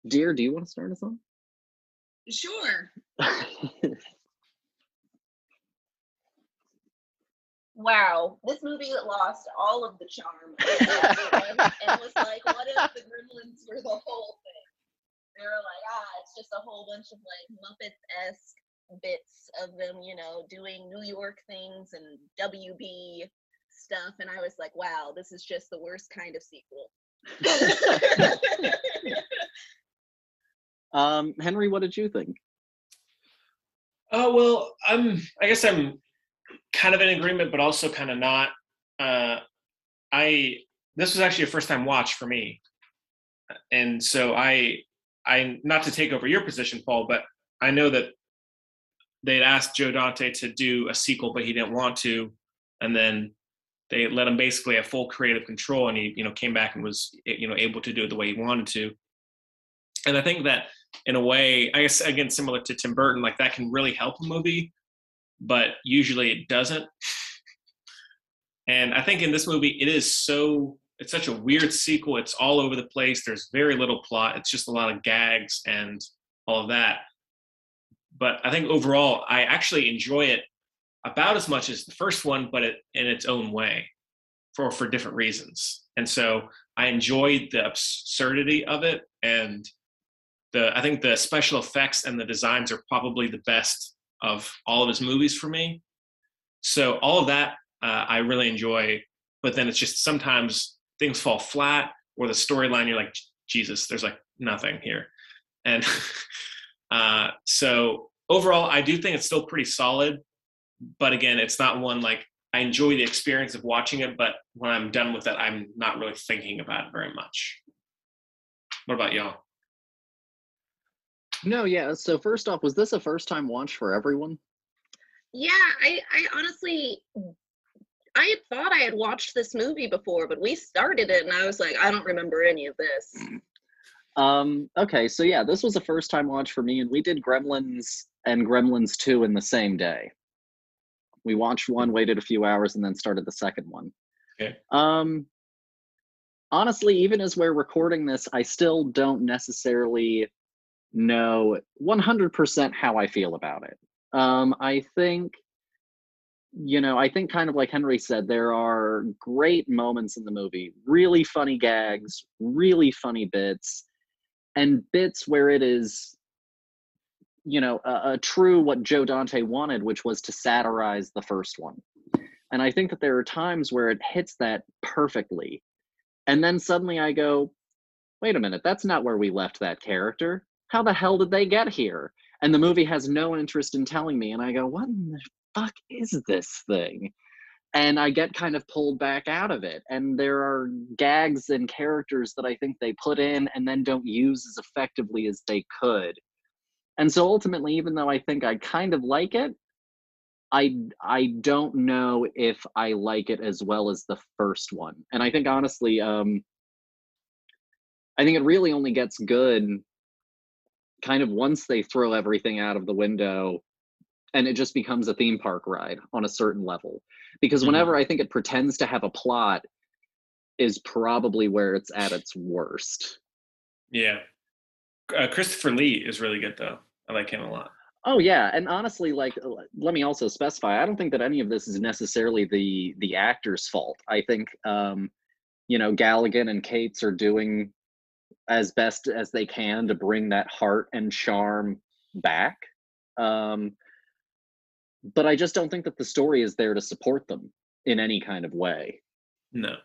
dear, do you want to start us on? Sure. Wow, this movie lost all of the charm and was like, what if the Gremlins were the whole thing? They were like, ah, it's just a whole bunch of like Muppets-esque bits of them, you know, doing New York things and W B stuff. And I was like, wow, this is just the worst kind of sequel. um, Henry, what did you think? Oh, uh, well, I'm, I guess I'm kind of in agreement, but also kind of not. Uh, I, this was actually a first time watch for me. And so I, I, not to take over your position, Paul, but I know that they'd asked Joe Dante to do a sequel, but he didn't want to. And then they let him basically have full creative control. And he, you know, came back and was, you know, able to do it the way he wanted to. And I think that in a way, I guess, again, similar to Tim Burton, like that can really help a movie, but usually it doesn't. And I think in this movie, it is so, it's such a weird sequel. It's all over the place. There's very little plot. It's just a lot of gags and all of that. But I think overall, I actually enjoy it about as much as the first one, but it, in its own way for, for different reasons. And so I enjoyed the absurdity of it. And the I think the special effects and the designs are probably the best of all of his movies for me. So all of that uh, I really enjoy. But then it's just sometimes things fall flat, or the storyline, you're like, Jesus, there's like nothing here. And uh, so overall, I do think it's still pretty solid. But again, it's not one like I enjoy the experience of watching it. But when I'm done with that, I'm not really thinking about it very much. What about y'all? No, yeah. So first off, was this a first time watch for everyone? Yeah, I, I honestly... I had thought I had watched this movie before, but we started it and I was like, I don't remember any of this. Um, okay, so yeah, this was a first time watch for me, and we did Gremlins and Gremlins two in the same day. We watched one, waited a few hours, and then started the second one. Okay. Um, honestly, even as we're recording this, I still don't necessarily know one hundred percent how I feel about it. Um, I think, you know, I think kind of like Henry said, there are great moments in the movie, really funny gags, really funny bits, and bits where it is, you know, a, a true what Joe Dante wanted, which was to satirize the first one. And I think that there are times where it hits that perfectly. And then suddenly I go, wait a minute, that's not where we left that character. How the hell did they get here? And the movie has no interest in telling me. And I go, what in the fuck is this thing? And I get kind of pulled back out of it. And there are gags and characters that I think they put in and then don't use as effectively as they could. And so ultimately, even though I think I kind of like it, I I don't know if I like it as well as the first one. And I think honestly, um, I think it really only gets good kind of once they throw everything out of the window and it just becomes a theme park ride on a certain level. Because whenever I think it pretends to have a plot is probably where it's at its worst. Yeah. Uh, Christopher Lee is really good though. I like him a lot. Oh yeah, and honestly, like, let me also specify, I don't think that any of this is necessarily the the actor's fault. I think, um, you know, Galligan and Cates are doing as best as they can to bring that heart and charm back. Um, but I just don't think that the story is there to support them in any kind of way. No.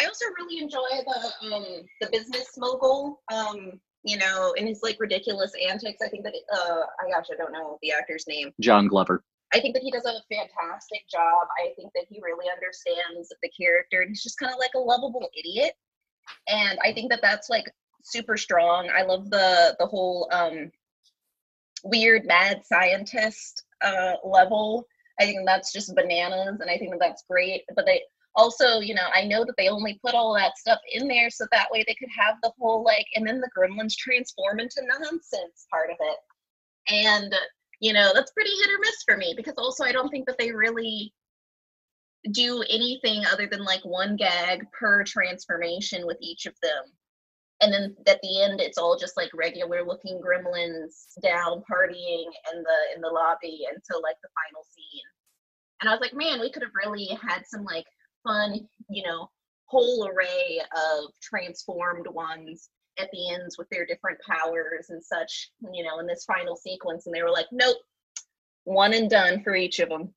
I also really enjoy the um, the business mogul. Um, You know, in his like ridiculous antics, I think that uh, I gosh, I don't know the actor's name. John Glover. I think that he does a fantastic job. I think that he really understands the character, and he's just kind of like a lovable idiot. And I think that that's like super strong. I love the the whole um, weird mad scientist uh, level. I think that's just bananas, and I think that that's great. But they also, you know, I know that they only put all that stuff in there so that way they could have the whole, like, and then the gremlins transform into nonsense part of it. And, you know, that's pretty hit or miss for me, because also I don't think that they really do anything other than, like, one gag per transformation with each of them. And then at the end, it's all just, like, regular-looking gremlins down partying in the, in the lobby until, like, the final scene. And I was like, man, we could have really had some, like, fun, you know, whole array of transformed ones at the ends with their different powers and such, you know, in this final sequence. And they were like, nope, one and done for each of them.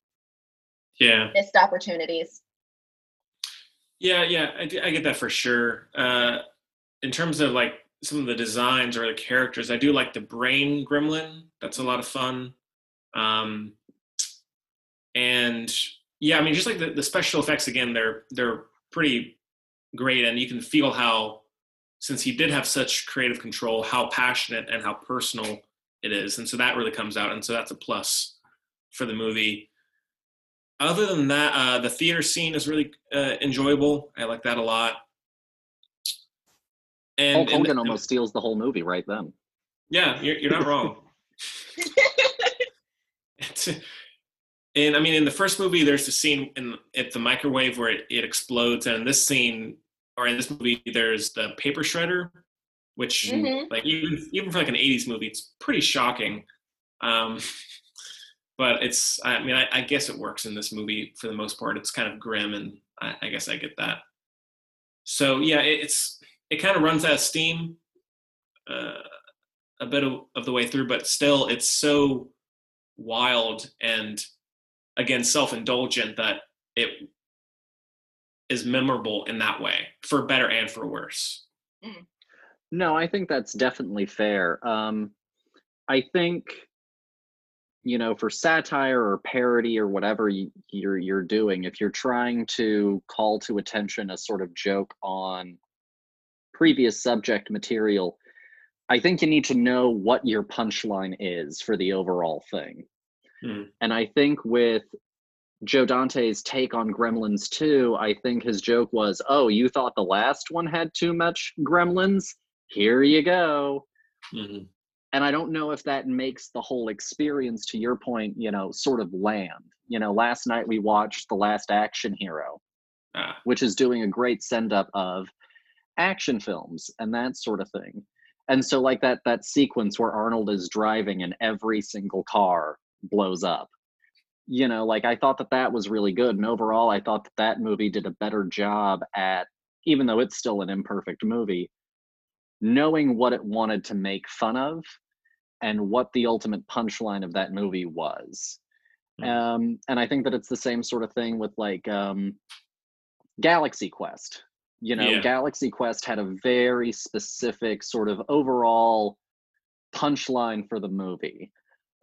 Yeah. Missed opportunities. Yeah, yeah, I, I get that for sure. Uh, in terms of like some of the designs or the characters, I do like the brain gremlin. That's a lot of fun. Um, and yeah, I mean, just like the, the special effects, again, they're they're pretty great, and you can feel how, since he did have such creative control, how passionate and how personal it is, and so that really comes out, and so that's a plus for the movie. Other than that, uh, the theater scene is really uh, enjoyable. I like that a lot. And Hulk Hogan and, almost and, steals the whole movie right then. Yeah, you're, you're not wrong. It's, and I mean, in the first movie, there's the scene in at the microwave where it, it explodes, and in this scene, or in this movie, there's the paper shredder, which, mm-hmm. like even even for like an eighties movie, it's pretty shocking. Um, but it's, I mean, I, I guess it works in this movie for the most part. It's kind of grim, and I, I guess I get that. So yeah, it, it's it kind of runs out of steam uh, a bit of, of the way through, but still, it's so wild and, again, self-indulgent that it is memorable in that way, for better and for worse. No, I think that's definitely fair. Um, I think, you know, for satire or parody or whatever you, you're you're doing, if you're trying to call to attention a sort of joke on previous subject material, I think you need to know what your punchline is for the overall thing. And I think with Joe Dante's take on Gremlins two, I think his joke was, oh, you thought the last one had too much gremlins? Here you go. Mm-hmm. And I don't know if that makes the whole experience, to your point, you know, sort of land. You know, last night we watched The Last Action Hero, ah. which is doing a great send-up of action films and that sort of thing. And so like that that sequence where Arnold is driving and every single car blows up, you know, like I thought that that was really good. And overall, I thought that that movie did a better job at, even though it's still an imperfect movie, knowing what it wanted to make fun of and what the ultimate punchline of that movie was. Mm-hmm. Um, and I think that it's the same sort of thing with like um, Galaxy Quest. You know, yeah. Galaxy Quest had a very specific sort of overall punchline for the movie,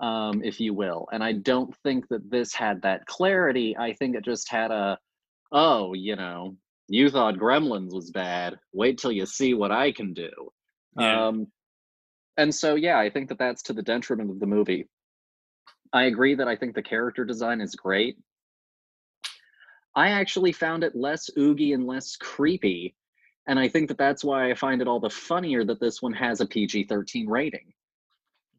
um, if you will. And I don't think that this had that clarity. I think it just had a, oh, you know, you thought Gremlins was bad. Wait till you see what I can do. Yeah. Um, and so, yeah, I think that that's to the detriment of the movie. I agree that I think the character design is great. I actually found it less oogie and less creepy. And I think that that's why I find it all the funnier that this one has a P G thirteen rating.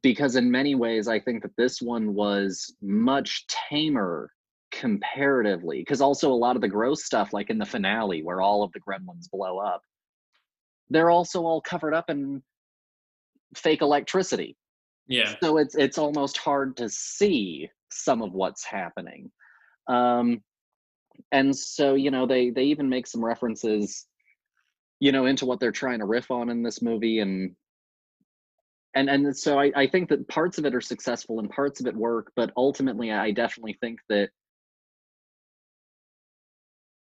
Because in many ways, I think that this one was much tamer comparatively. Because also a lot of the gross stuff, like in the finale where all of the gremlins blow up, they're also all covered up in fake electricity. Yeah. So it's it's almost hard to see some of what's happening. Um, And so, you know, they, they even make some references, you know, into what they're trying to riff on in this movie. And and and so I, I think that parts of it are successful and parts of it work. But ultimately, I definitely think that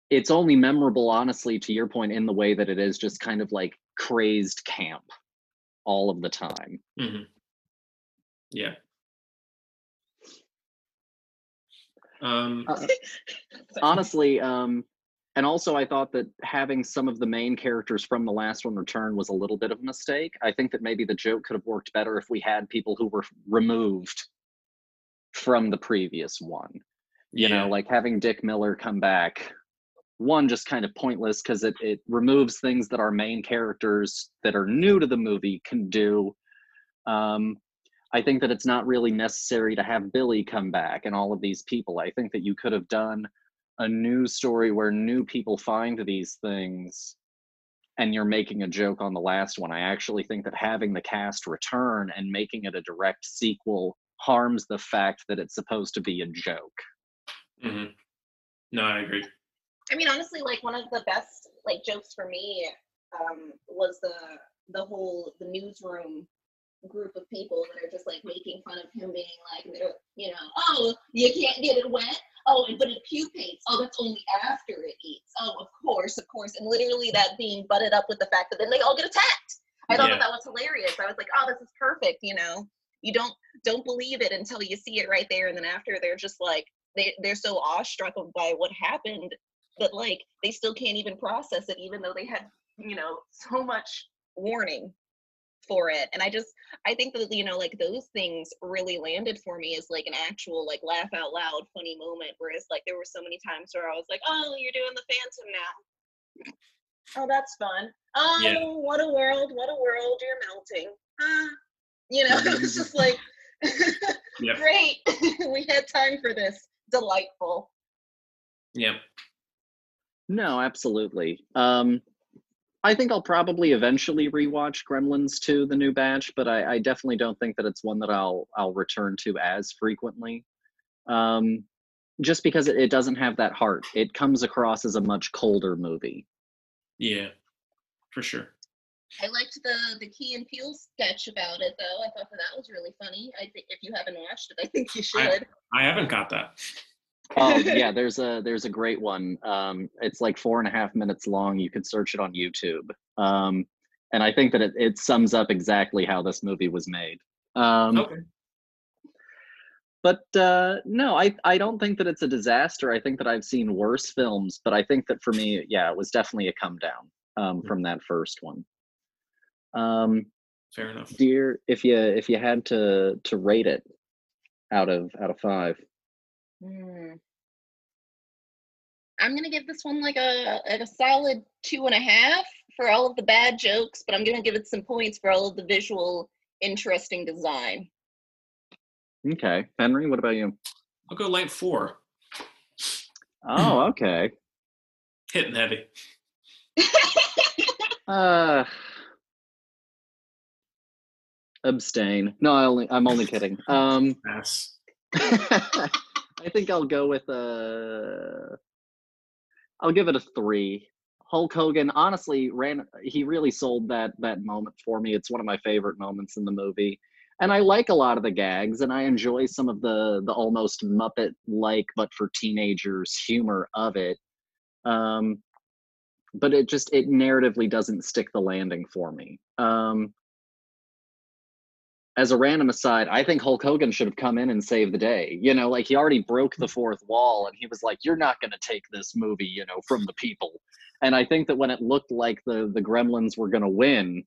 it's only memorable, honestly, to your point, in the way that it is just kind of like crazed camp all of the time. Mm-hmm. Yeah. Um, uh, honestly, um, and also I thought that having some of the main characters from the last one return was a little bit of a mistake. I think that maybe the joke could have worked better if we had people who were removed from the previous one. You yeah. know, like having Dick Miller come back, one, just kind of pointless because it, it removes things that our main characters that are new to the movie can do. Um, I think that it's not really necessary to have Billy come back and all of these people. I think that you could have done a new story where new people find these things and you're making a joke on the last one. I actually think that having the cast return and making it a direct sequel harms the fact that it's supposed to be a joke. Mm-hmm. No, I agree. I mean, honestly, like one of the best like jokes for me um, was the the whole the newsroom group of people that are just like making fun of him being like, you know, oh, you can't get it wet. Oh, but it pupates. Oh, that's only after it eats. Oh, of course, of course. And literally that being butted up with the fact that then they all get attacked. I thought yeah. that was hilarious. I was like, oh, this is perfect. You know, you don't don't believe it until you see it right there. And then after they're just like, they, they're so awestruck by what happened that like, they still can't even process it, even though they had, you know, so much warning for it. And I just I think that, you know, like those things really landed for me as like an actual like laugh out loud funny moment, whereas like there were so many times where I was like, oh, you're doing the Phantom now, oh that's fun, oh yeah. what a world what a world you're melting, ah. you know, it was just like yeah. great. We had time for this, delightful. Yeah, no, absolutely. um I think I'll probably eventually rewatch Gremlins two, The New Batch, but I, I definitely don't think that it's one that I'll I'll return to as frequently. Um, just because it, it doesn't have that heart. It comes across as a much colder movie. Yeah, for sure. I liked the, the Key and Peele sketch about it, though. I thought that, that was really funny. I think if you haven't watched it, I think you should. I, I haven't got that. Oh yeah, there's a there's a great one. Um, it's like four and a half minutes long. You could search it on YouTube. Um, and I think that it, it sums up exactly how this movie was made. Um, okay. But uh, no, I, I don't think that it's a disaster. I think that I've seen worse films, but I think that for me, yeah, it was definitely a come down um, mm-hmm. from that first one. Um, Fair enough. Dear, if you if you had to to rate it out of out of five. Hmm. I'm gonna give this one like a like a solid two and a half for all of the bad jokes, but I'm gonna give it some points for all of the visual interesting design. Okay, Henry, what about you? I'll go light four. Oh, okay. Hitting heavy. uh, Abstain. No, I only, I'm only kidding. Um, yes. I think I'll go with a... I'll give it a three. Hulk Hogan, honestly, ran. He really sold that that moment for me. It's one of my favorite moments in the movie. And I like a lot of the gags, and I enjoy some of the the almost Muppet-like, but for teenagers, humor of it. Um, but it just, it narratively doesn't stick the landing for me. Um, as a random aside, I think Hulk Hogan should have come in and saved the day. You know, like, he already broke the fourth wall, and he was like, you're not going to take this movie, you know, from the people. And I think that when it looked like the, the Gremlins were going to win,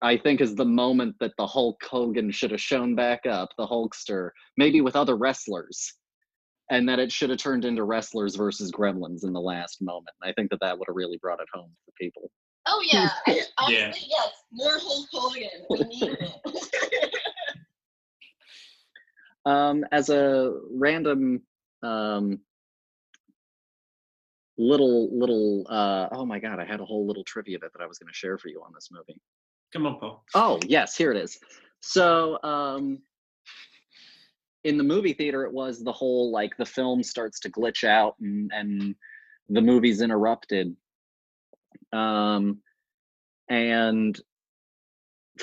I think is the moment that the Hulk Hogan should have shown back up, the Hulkster, maybe with other wrestlers, and that it should have turned into wrestlers versus Gremlins in the last moment. I think that that would have really brought it home to people. Oh, yeah. Honestly, yeah. Yes. More Hulk Hogan. We need it. um, as a random... Um, little little uh oh my god, I had a whole little trivia bit that I was going to share for you on this movie. Come on, Paul. Oh yes, here it is. So um in the movie theater, it was the whole like the film starts to glitch out and and the movie's interrupted, um and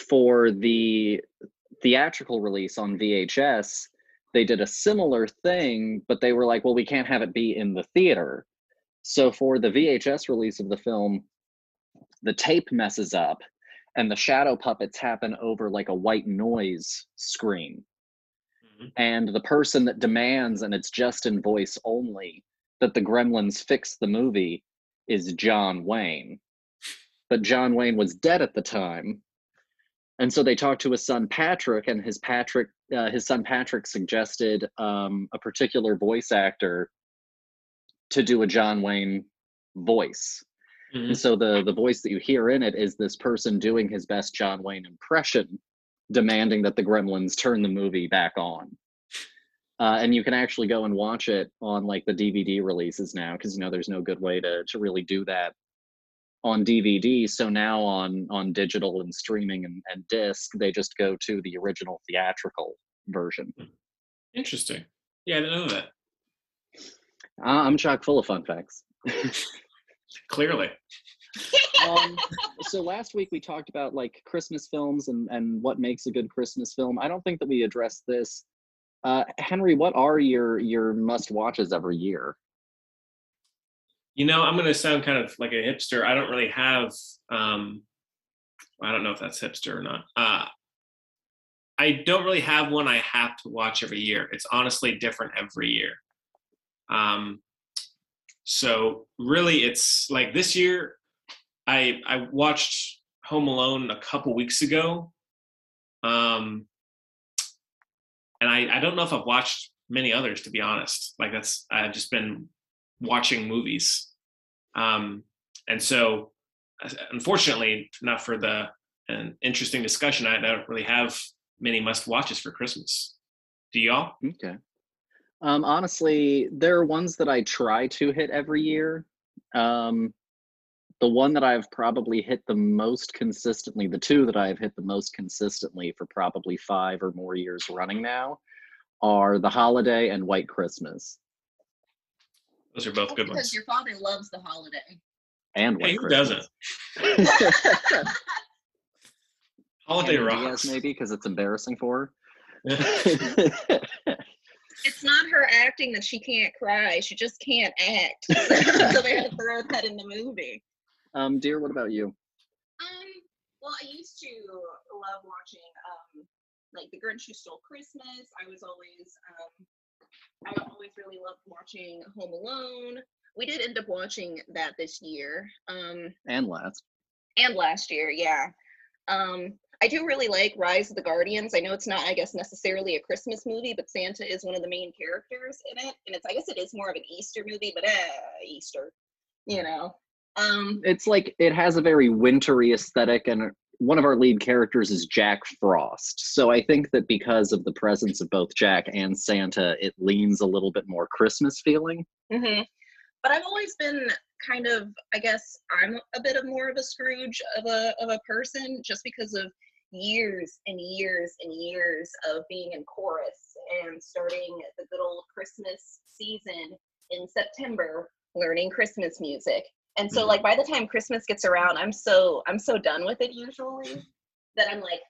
for the theatrical release on V H S they did a similar thing, but they were like, well, we can't have it be in the theater. So for the V H S release of the film, the tape messes up and the shadow puppets happen over like a white noise screen. Mm-hmm. And the person that demands, and it's just in voice only, that the Gremlins fix the movie is John Wayne. But John Wayne was dead at the time. And so they talked to his son Patrick, and his Patrick, uh, his son Patrick suggested um, a particular voice actor to do a John Wayne voice. Mm-hmm. And so the, the voice that you hear in it is this person doing his best John Wayne impression, demanding that the Gremlins turn the movie back on. Uh, and you can actually go and watch it on like the D V D releases now, because you know there's no good way to, to really do that on D V D. So now on, on digital and streaming and, and disc, they just go to the original theatrical version. Interesting. Yeah, I didn't know that. I'm chock full of fun facts. Clearly. Um, so last week we talked about like Christmas films and, and what makes a good Christmas film. I don't think that we addressed this. Uh, Henry, what are your, your must-watches every year? You know, I'm going to sound kind of like a hipster. I don't really have, um, I don't know if that's hipster or not. Uh, I don't really have one I have to watch every year. It's honestly different every year. Um, so really it's like this year I, I watched Home Alone a couple weeks ago. Um, and I, I don't know if I've watched many others, to be honest. Like that's, I've just been watching movies. Um, and so unfortunately not for the, an interesting discussion. I don't really have many must watches for Christmas. Do y'all? Okay. Um, honestly, there are ones that I try to hit every year. Um, the one that I've probably hit the most consistently, the two that I've hit the most consistently for probably five or more years running now are The Holiday and White Christmas. Those are both That's good because ones. Because your father loves The Holiday. And White hey, who Christmas. Doesn't? Holiday and rocks. Maybe because it's embarrassing for her. It's not her acting that she can't cry. She just can't act. So they had to throw that in the movie. Um, dear, what about you? Um, well, I used to love watching, um, like, The Grinch Who Stole Christmas. I was always, um, I always really loved watching Home Alone. We did end up watching that this year. Um, and last. And last year, yeah. Um, I do really like Rise of the Guardians. I know it's not, I guess, necessarily a Christmas movie, but Santa is one of the main characters in it. And it's, I guess it is more of an Easter movie, but eh, Easter, you know. Um, it's like, it has a very wintry aesthetic, and one of our lead characters is Jack Frost. So I think that because of the presence of both Jack and Santa, it leans a little bit more Christmas feeling. Mm-hmm. But I've always been kind of, I guess, I'm a bit of more of a Scrooge of a of a person just because of years and years and years of being in chorus and starting the good old Christmas season in September, learning Christmas music. And so, like, by the time Christmas gets around, I'm so I'm so done with it usually that I'm like,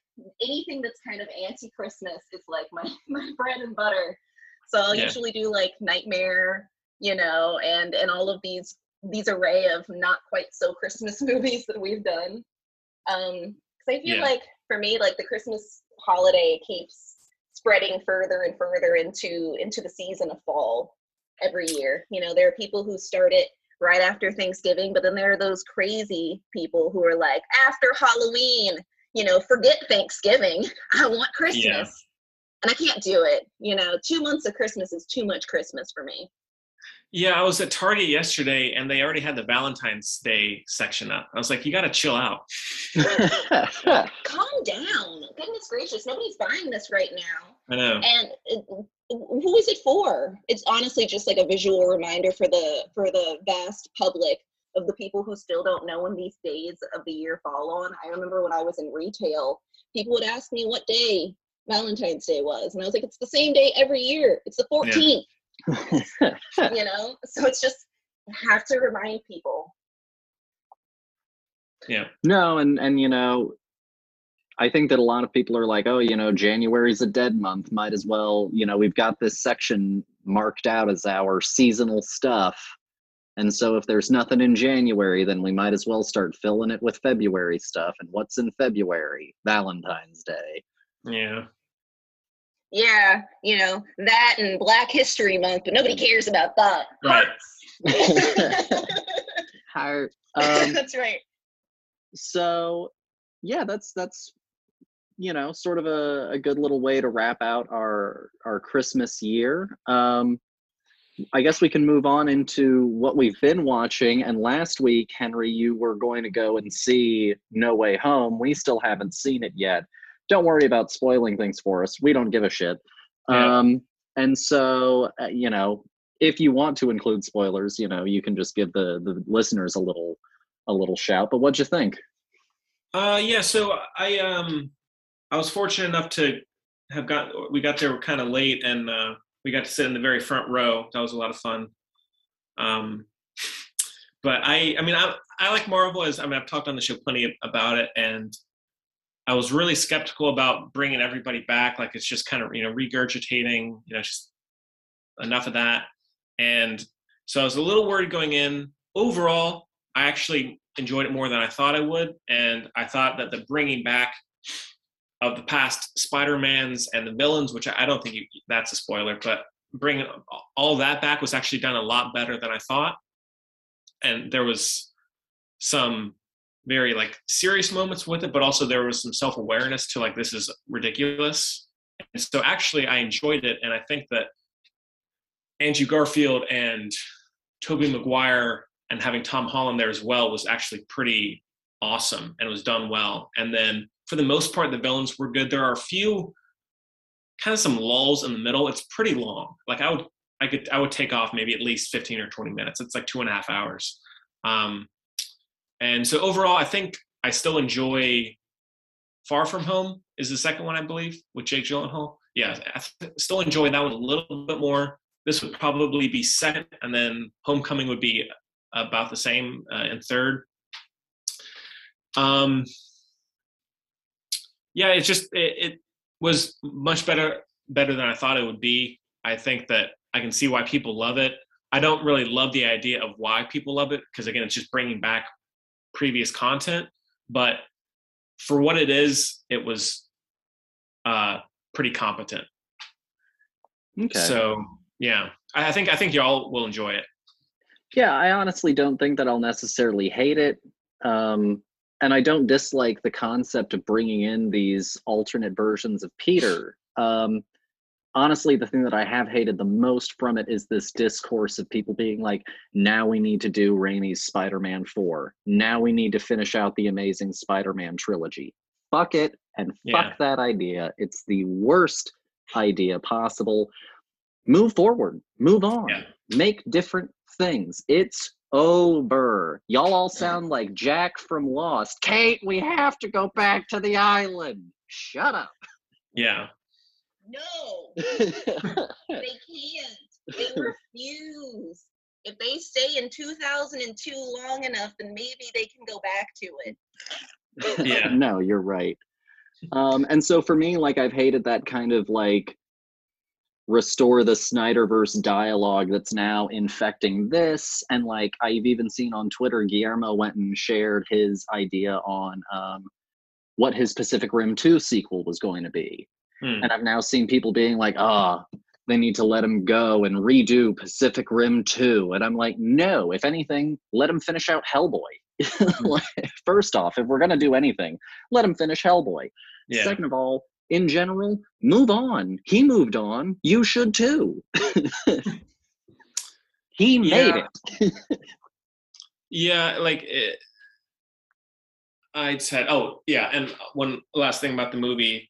anything that's kind of anti-Christmas is like my, my bread and butter. So I'll yeah. usually do like Nightmare, you know, and, and all of these, these array of not quite so Christmas movies that we've done. Um, cause I feel yeah. like for me, like the Christmas holiday keeps spreading further and further into, into the season of fall every year. You know, there are people who start it right after Thanksgiving, but then there are those crazy people who are like, after Halloween, you know, forget Thanksgiving. I want Christmas. Yeah. And I can't do it. You know, two months of Christmas is too much Christmas for me. Yeah, I was at Target yesterday and they already had the Valentine's Day section up. I was like, you got to chill out. Calm down. Goodness gracious. Nobody's buying this right now. I know. And it, who is it for? It's honestly just like a visual reminder for the for the vast public of the people who still don't know when these days of the year fall on. I remember when I was in retail, people would ask me what day Valentine's Day was. And I was like, it's the same day every year. It's the fourteenth. Yeah. You know? So it's just, have to remind people. Yeah. No, and, and you know, I think that a lot of people are like, oh, you know, January's a dead month. Might as well, you know, we've got this section marked out as our seasonal stuff. And so if there's nothing in January, then we might as well start filling it with February stuff. And what's in February? Valentine's Day. Yeah. Yeah, you know, that and Black History Month, but nobody cares about that. Right. Heart. Um, that's right. So, yeah, that's, that's you know, sort of a, a good little way to wrap out our, our Christmas year. Um, I guess we can move on into what we've been watching. And last week, Henry, you were going to go and see No Way Home. We still haven't seen it yet. Don't worry about spoiling things for us. We don't give a shit. Yeah. Um, and so, uh, you know, if you want to include spoilers, you know, you can just give the, the listeners a little a little shout. But what'd you think? Uh, yeah, so I um I was fortunate enough to have got we got there kind of late, and uh, we got to sit in the very front row. That was a lot of fun. Um, but I I mean I I like Marvel, as I mean I've talked on the show plenty about it, and I was really skeptical about bringing everybody back. Like, it's just kind of, you know, regurgitating, you know, just enough of that. And so I was a little worried going in. Overall, I actually enjoyed it more than I thought I would. And I thought that the bringing back of the past Spider-Mans and the villains, which I don't think you, that's a spoiler, but bringing all that back was actually done a lot better than I thought. And there was some very like serious moments with it, but also there was some self-awareness to like, this is ridiculous. And so actually I enjoyed it. And I think that Andrew Garfield and Tobey Maguire and having Tom Holland there as well was actually pretty awesome and was done well. And then for the most part, the villains were good. There are a few kind of some lulls in the middle. It's pretty long. Like I would, I could, I would take off maybe at least fifteen or twenty minutes. It's like two and a half hours. Um, And so overall, I think I still enjoy Far From Home is the second one, I believe, with Jake Gyllenhaal. Yeah, I th- still enjoy that one a little bit more. This would probably be second, and then Homecoming would be about the same uh, in third. Um, yeah, it's just it, it was much better better than I thought it would be. I think that I can see why people love it. I don't really love the idea of why people love it because, again, it's just bringing back previous content, but for what it is, it was uh pretty competent. Okay. So yeah, I think I think y'all will enjoy it. Yeah, I honestly don't think that I'll necessarily hate it, um, and I don't dislike the concept of bringing in these alternate versions of Peter. Um, honestly, the thing that I have hated the most from it is this discourse of people being like, now we need to do Raimi's Spider-Man four. Now we need to finish out the Amazing Spider-Man trilogy. Fuck it, and yeah. fuck that idea. It's the worst idea possible. Move forward. Move on. Yeah. Make different things. It's Oh, Burr. Y'all all sound like Jack from Lost. Kate, we have to go back to the island. Shut up. Yeah. No. They can't. They refuse. If they stay in two thousand two long enough, then maybe they can go back to it. Yeah. No, you're right. Um, and so for me, like, I've hated that kind of, like, restore the Snyderverse dialogue that's now infecting this. And, like, I've even seen on Twitter, Guillermo went and shared his idea on um, what his Pacific Rim two sequel was going to be. Hmm. And I've now seen people being like, ah, oh, they need to let him go and redo Pacific Rim two. And I'm like, no, if anything, let him finish out Hellboy. First off, if we're going to do anything, let him finish Hellboy. Yeah. Second of all, in general, move on. He moved on. You should too. He made it. Yeah, like it, I'd said, oh, yeah. And one last thing about the movie,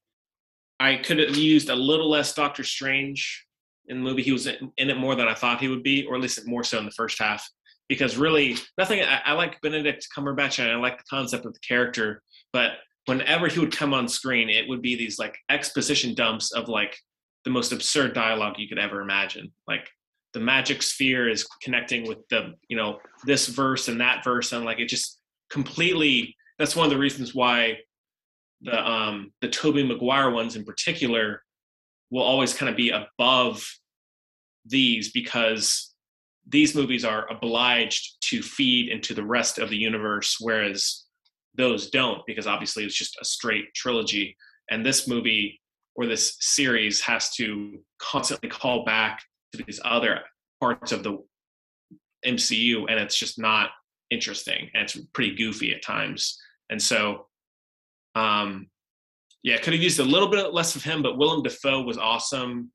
I could have used a little less Doctor Strange in the movie. He was in it more than I thought he would be, or at least more so in the first half. Because really, nothing. I, I like Benedict Cumberbatch, and I like the concept of the character. But whenever he would come on screen, it would be these like exposition dumps of like the most absurd dialogue you could ever imagine. Like the magic sphere is connecting with the, you know, this verse and that verse, and like it just completely. That's one of the reasons why the um, the Tobey Maguire ones in particular will always kind of be above these, because these movies are obliged to feed into the rest of the universe, whereas those don't, because obviously it's just a straight trilogy. And this movie or this series has to constantly call back to these other parts of the M C U, and it's just not interesting, and it's pretty goofy at times. And so, um, yeah, could have used a little bit less of him, but Willem Dafoe was awesome.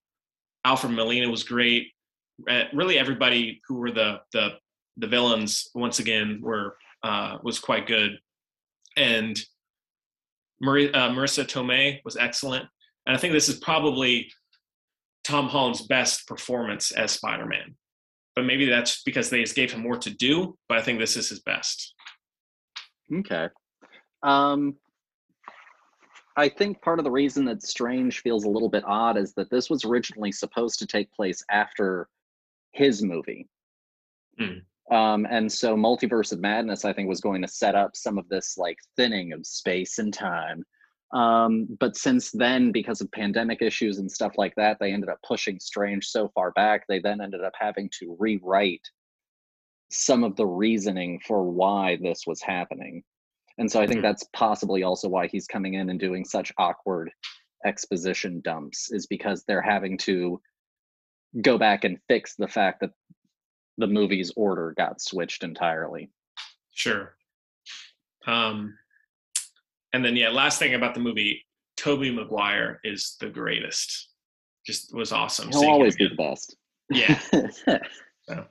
Alfred Molina was great. Really, everybody who were the the the villains once again were uh, was quite good, and Marie, uh, Marissa Tomei was excellent. And I think this is probably Tom Holland's best performance as Spider-Man. But maybe that's because they just gave him more to do. But I think this is his best. Okay, um, I think part of the reason that Strange feels a little bit odd is that this was originally supposed to take place after his movie. Mm. Um, and so Multiverse of Madness, I think, was going to set up some of this like thinning of space and time. Um, but since then, because of pandemic issues and stuff like that, they ended up pushing Strange so far back, they then ended up having to rewrite some of the reasoning for why this was happening. And so I think mm-hmm. that's possibly also why he's coming in and doing such awkward exposition dumps, is because they're having to go back and fix the fact that the movie's order got switched entirely. Sure. Um, and then, yeah, last thing about the movie, Tobey Maguire is the greatest. Just was awesome. He'll always be the best. Yeah. So.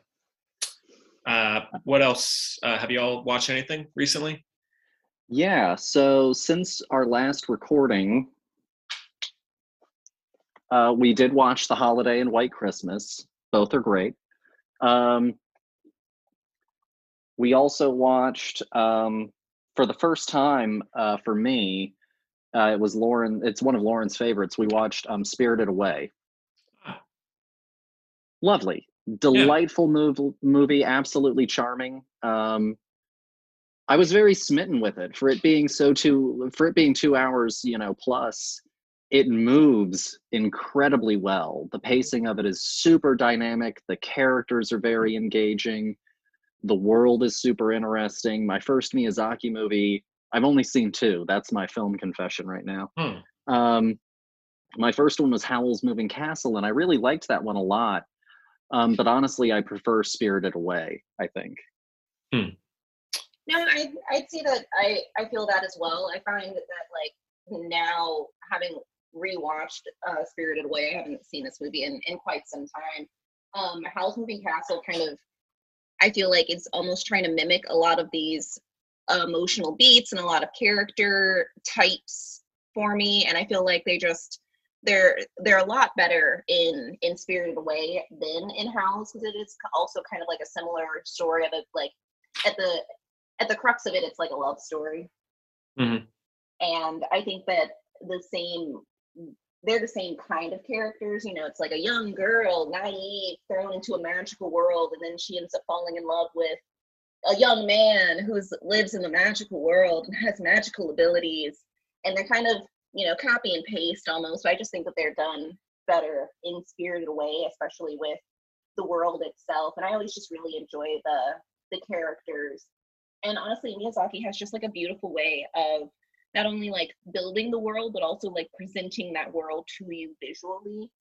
uh, what else? Uh, have you all watched anything recently? Yeah, so since our last recording, uh, we did watch The Holiday and White Christmas. Both are great. Um, we also watched, um, for the first time uh, for me, uh, it was Lauren, it's one of Lauren's favorites. We watched um, Spirited Away. Wow. Lovely. Delightful yeah. move, movie, absolutely charming. Um, I was very smitten with it for it being so two for it being two hours, you know, plus. It moves incredibly well. The pacing of it is super dynamic. The characters are very engaging. The world is super interesting. My first Miyazaki movie, I've only seen two. That's my film confession right now. Hmm. Um, my first one was Howl's Moving Castle, and I really liked that one a lot. Um, but honestly, I prefer Spirited Away, I think. Hmm. No, I'd, I'd say that I, I feel that as well. I find that, that like, now having rewatched uh, Spirited Away, I haven't seen this movie in, in quite some time. Um, Howl's Moving Castle kind of, I feel like it's almost trying to mimic a lot of these uh, emotional beats and a lot of character types for me. And I feel like they just they're they're a lot better in in Spirited Away than in Howl's, because it is also kind of like a similar story of it, like at the at the crux of it, it's like a love story. Mm-hmm. And I think that the same, they're the same kind of characters, you know, it's like a young girl, naive, thrown into a magical world, and then she ends up falling in love with a young man who lives in the magical world and has magical abilities, and they're kind of, you know, copy and paste almost. So I just think that they're done better in Spirited Away, especially with the world itself. And I always just really enjoy the the characters. And honestly, Miyazaki has just like a beautiful way of not only like building the world, but also like presenting that world to you visually.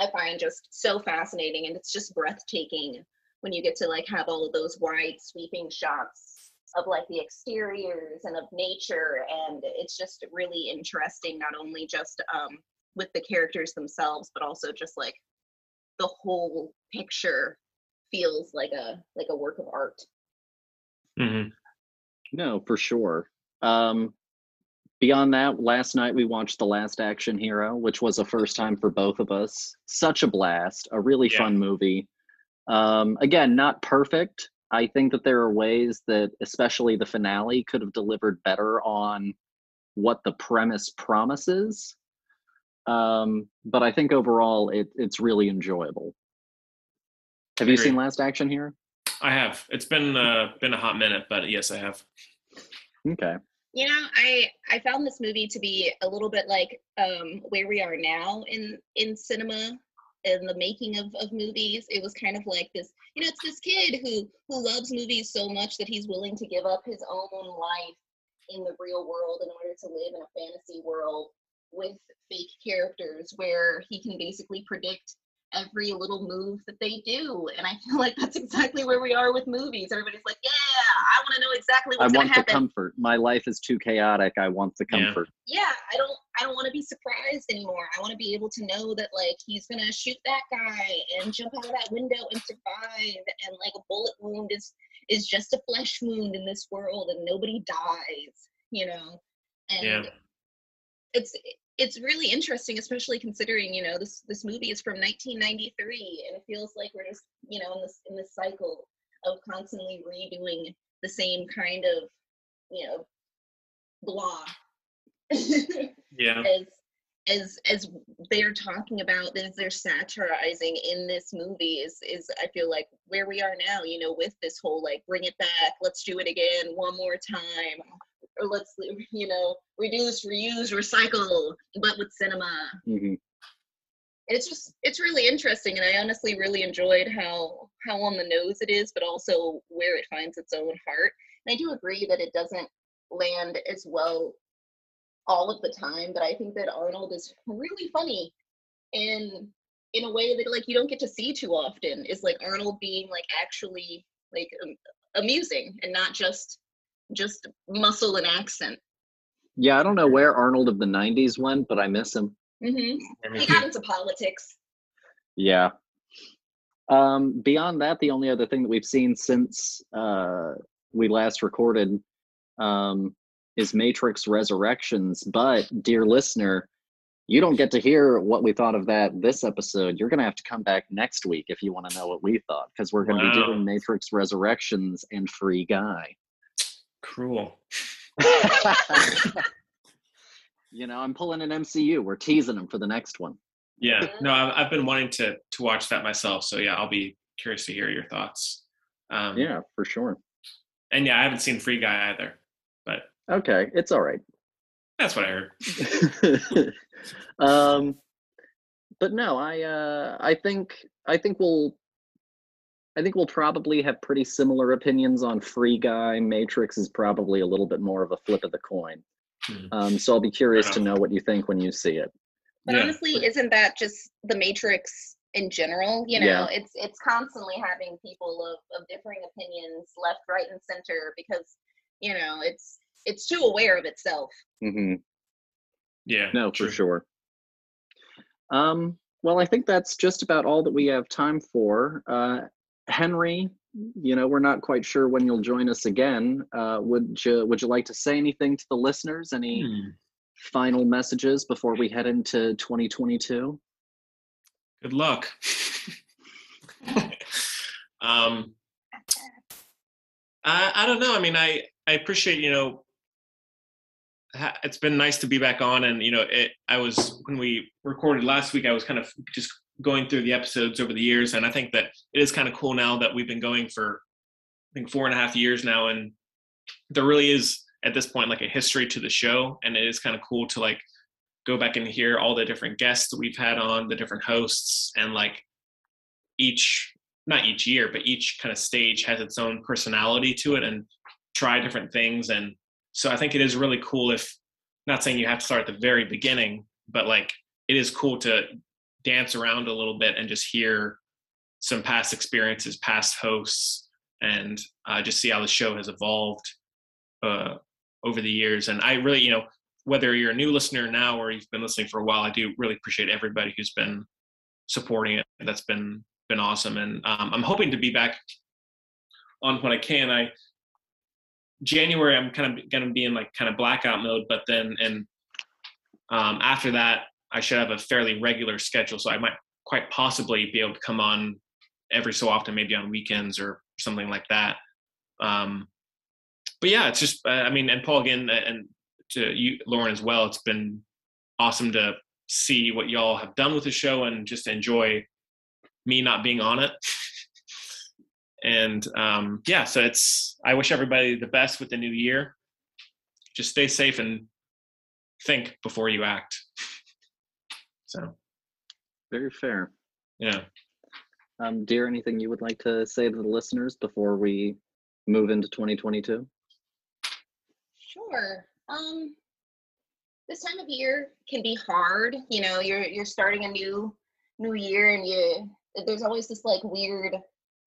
I find just so fascinating, and it's just breathtaking when you get to like have all of those wide sweeping shots of like the exteriors and of nature. And it's just really interesting, not only just um, with the characters themselves, but also just like the whole picture feels like a, like a work of art. Mm-hmm. No, for sure. Um, beyond that, last night we watched The Last Action Hero, which was a first time for both of us. Such a blast, a really yeah. fun movie. Um, again, not perfect. I think that there are ways that, especially the finale, could have delivered better on what the premise promises. Um, but I think overall, it, it's really enjoyable. Have you seen Last Action Hero? I have. It's been uh, been a hot minute, but yes, I have. Okay. You know, I, I found this movie to be a little bit like um, where we are now in, in cinema, in the making of, of movies. It was kind of like this, you know, it's this kid who, who loves movies so much that he's willing to give up his own life in the real world in order to live in a fantasy world with fake characters where he can basically predict every little move that they do. And I feel like that's exactly where we are with movies. Everybody's like, yeah, I want to know exactly what's going to happen. I want the comfort. My life is too chaotic. I want the comfort. Yeah, yeah I don't I don't want to be surprised anymore. I want to be able to know that, like, he's going to shoot that guy and jump out of that window and survive. And, like, a bullet wound is, is just a flesh wound in this world and nobody dies, you know? And yeah. it's... It's really interesting, especially considering, you know, this this movie is from nineteen ninety-three, and it feels like we're just, you know, in this in this cycle of constantly redoing the same kind of, you know, blah. Yeah. As as as they're talking about, as they're satirizing in this movie is is I feel like where we are now, you know, with this whole like bring it back, let's do it again one more time. Or let's, you know, reduce, reuse, recycle, but with cinema. Mm-hmm. It's just, it's really interesting, and I honestly really enjoyed how how on the nose it is, but also where it finds its own heart. And I do agree that it doesn't land as well all of the time, but I think that Arnold is really funny in in a way that, like, you don't get to see too often, is like Arnold being like actually like um, amusing and not just just muscle and accent. Yeah, I don't know where Arnold of the nineties went, but I miss him. Mm-hmm. He got into politics. Yeah. Um, beyond that, the only other thing that we've seen since uh, we last recorded um, is Matrix Resurrections. But, dear listener, you don't get to hear what we thought of that this episode. You're going to have to come back next week if you want to know what we thought, because we're going to wow. be doing Matrix Resurrections and Free Guy. Cruel. You know, I'm pulling an M C U. We're teasing them for the next one. Yeah. No, I've been wanting to to watch that myself. So yeah, I'll be curious to hear your thoughts. Um, yeah, for sure. And yeah, I haven't seen Free Guy either. But okay, it's all right. That's what I heard. um, but no, I uh, I think I think we'll. I think we'll probably have pretty similar opinions on Free Guy. Matrix is probably a little bit more of a flip of the coin. Mm. Um, so I'll be curious to know what you think when you see it. But yeah. honestly, isn't that just the Matrix in general? You know, yeah. it's it's constantly having people of, of differing opinions left, right, and center because, you know, it's it's too aware of itself. Mm-hmm. Yeah. No, true. For sure. Um, well, I think that's just about all that we have time for. Uh, Henry, you know, we're not quite sure when you'll join us again. Uh, would you would you like to say anything to the listeners? Any hmm. final messages before we head into twenty twenty-two? Good luck. um, I, I don't know. I mean, I, I appreciate, you know, ha- it's been nice to be back on. And, you know, it, I was, when we recorded last week, I was kind of just going through the episodes over the years. And I think that it is kind of cool now that we've been going for, I think, four and a half years now. And there really is, at this point, like a history to the show. And it is kind of cool to like go back and hear all the different guests that we've had on, the different hosts, and like each, not each year, but each kind of stage has its own personality to it and try different things. And so I think it is really cool, if not saying you have to start at the very beginning, but like it is cool to dance around a little bit and just hear some past experiences, past hosts, and uh, just see how the show has evolved uh, over the years. And I really, you know, whether you're a new listener now or you've been listening for a while, I do really appreciate everybody who's been supporting it. That's been been awesome. And um, I'm hoping to be back on when I can. I January, I'm kind of going to be in like kind of blackout mode, but then and um, after that, I should have a fairly regular schedule. So I might quite possibly be able to come on every so often, maybe on weekends or something like that. Um, but yeah, it's just, uh, I mean, and Paul again, and to you, Lauren, as well, it's been awesome to see what y'all have done with the show and just enjoy me not being on it. and um, yeah, so it's, I wish everybody the best with the new year. Just stay safe and think before you act. So very fair. Yeah. Um, dear, anything you would like to say to the listeners before we move into twenty twenty-two? Sure. Um, this time of year can be hard. You know, you're you're starting a new new year, and you there's always this like weird,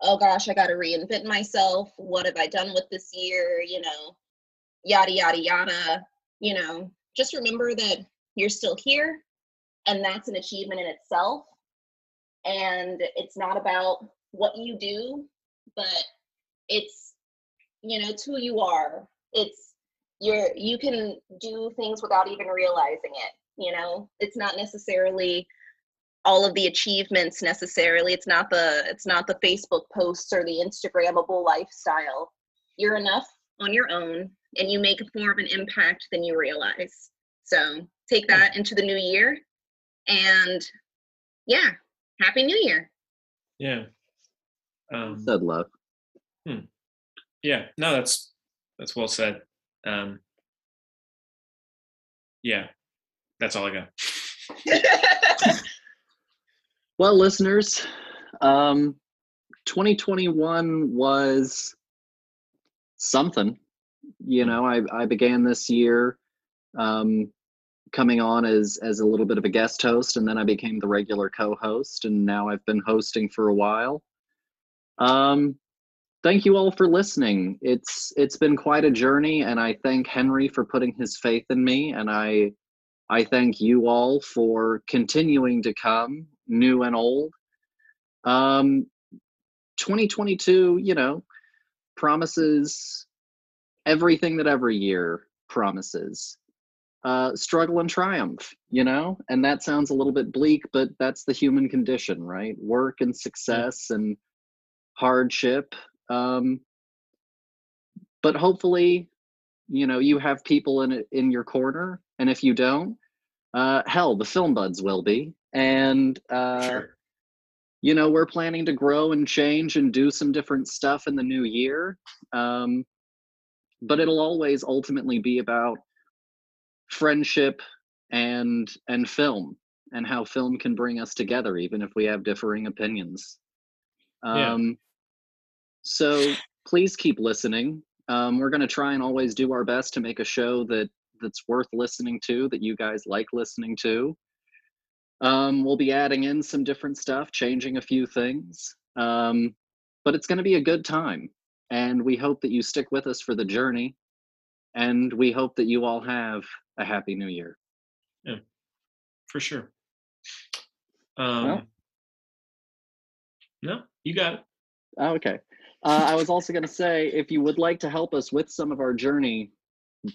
oh gosh, I got to reinvent myself. What have I done with this year? You know, yada yada yada. You know, just remember that you're still here, and that's an achievement in itself. And it's not about what you do, but it's, you know, it's who you are. It's you're, you can do things without even realizing it. You know, it's not necessarily all of the achievements necessarily. It's not the, it's not the Facebook posts or the Instagrammable lifestyle. You're enough on your own, and you make more of an impact than you realize. So take that into the new year, and yeah. Happy New Year. Yeah. Um, said love. Hmm. Yeah. No, that's that's well said. Um, yeah. That's all I got. Well, listeners, um, twenty twenty-one was something. You know, I, I began this year um, coming on as as a little bit of a guest host, and then I became the regular co-host, and now I've been hosting for a while. Um, thank you all for listening. It's it's been quite a journey, and I thank Henry for putting his faith in me, and I I thank you all for continuing to come, new and old. Um, twenty twenty-two, you know, promises everything that every year promises. Uh, struggle and triumph, you know? And that sounds a little bit bleak, but that's the human condition, right? Work and success and hardship. Um, but hopefully, you know, you have people in in your corner. And if you don't, uh, hell, the Film Buds will be. And, uh, sure. You know, we're planning to grow and change and do some different stuff in the new year. Um, but it'll always ultimately be about friendship and and film, and how film can bring us together, even if we have differing opinions. Um, yeah. So please keep listening. Um, we're going to try and always do our best to make a show that that's worth listening to, that you guys like listening to. Um, we'll be adding in some different stuff, changing a few things. Um, but it's going to be a good time. And we hope that you stick with us for the journey. And we hope that you all have a happy new year. Yeah, for sure. Um, well, no, you got it. Oh, okay. Uh, I was also going to say, if you would like to help us with some of our journey,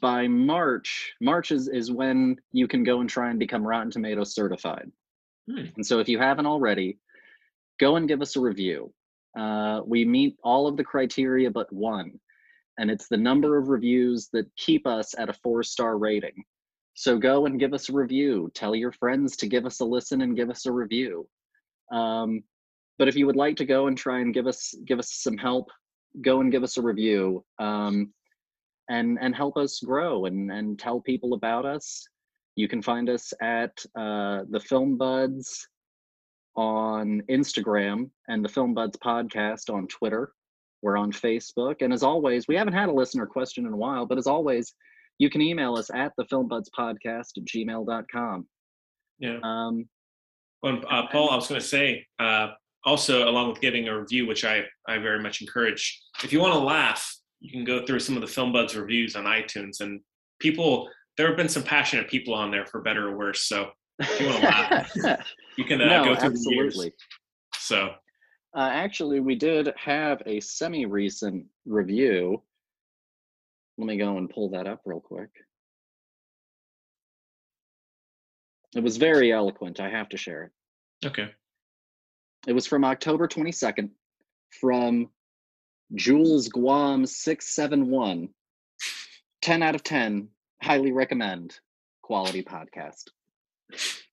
by March, March is, is when you can go and try and become Rotten Tomatoes certified. Hmm. And so if you haven't already, go and give us a review. Uh, we meet all of the criteria but one, and it's the number of reviews that keep us at a four-star rating. So go and give us a review. Tell your friends to give us a listen and give us a review. Um, but if you would like to go and try and give us give us some help, go and give us a review. Um, And, and help us grow and, and tell people about us. You can find us at uh, the Film Buds on Instagram and the Film Buds podcast on Twitter. We're on Facebook. And as always, we haven't had a listener question in a while, but as always, you can email us at the Film Buds podcast at gmail dot com. Yeah. Um, well, uh, Paul, I was going to say, uh, also, along with giving a review, which I, I very much encourage, if you want to laugh, you can go through some of the Film Buds reviews on iTunes, and people, there have been some passionate people on there for better or worse. So if you want to laugh, you can uh, no, go through absolutely. Reviews. So uh, actually, we did have a semi-recent review. Let me go and pull that up real quick. It was very eloquent. I have to share it. Okay. It was from October twenty-second from Jules Guam six seven one. ten out of ten. Highly recommend. Quality podcast.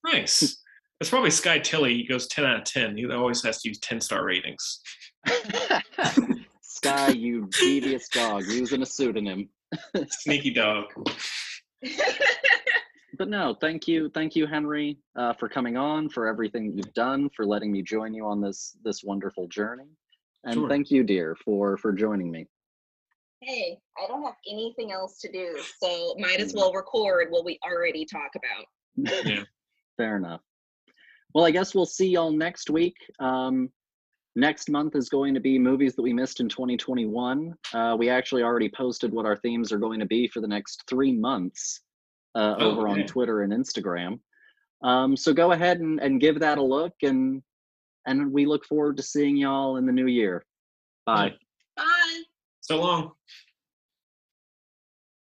Nice. That's probably Sky Tilly. He goes ten out of ten. He always has to use ten star ratings. Sky, you devious dog, using a pseudonym. Sneaky dog. But no, thank you. Thank you, Henry, uh, for coming on, for everything you've done, for letting me join you on this this wonderful journey. And sure. Thank you, dear, for, for joining me. Hey, I don't have anything else to do, so might as well record what we already talk about. Yeah. Fair enough. Well, I guess we'll see y'all next week. Um, next month is going to be movies that we missed in twenty twenty-one. Uh, we actually already posted what our themes are going to be for the next three months uh, oh, over okay. on Twitter and Instagram. Um, so go ahead and, and give that a look, and And we look forward to seeing y'all in the new year. Bye. Bye. So long.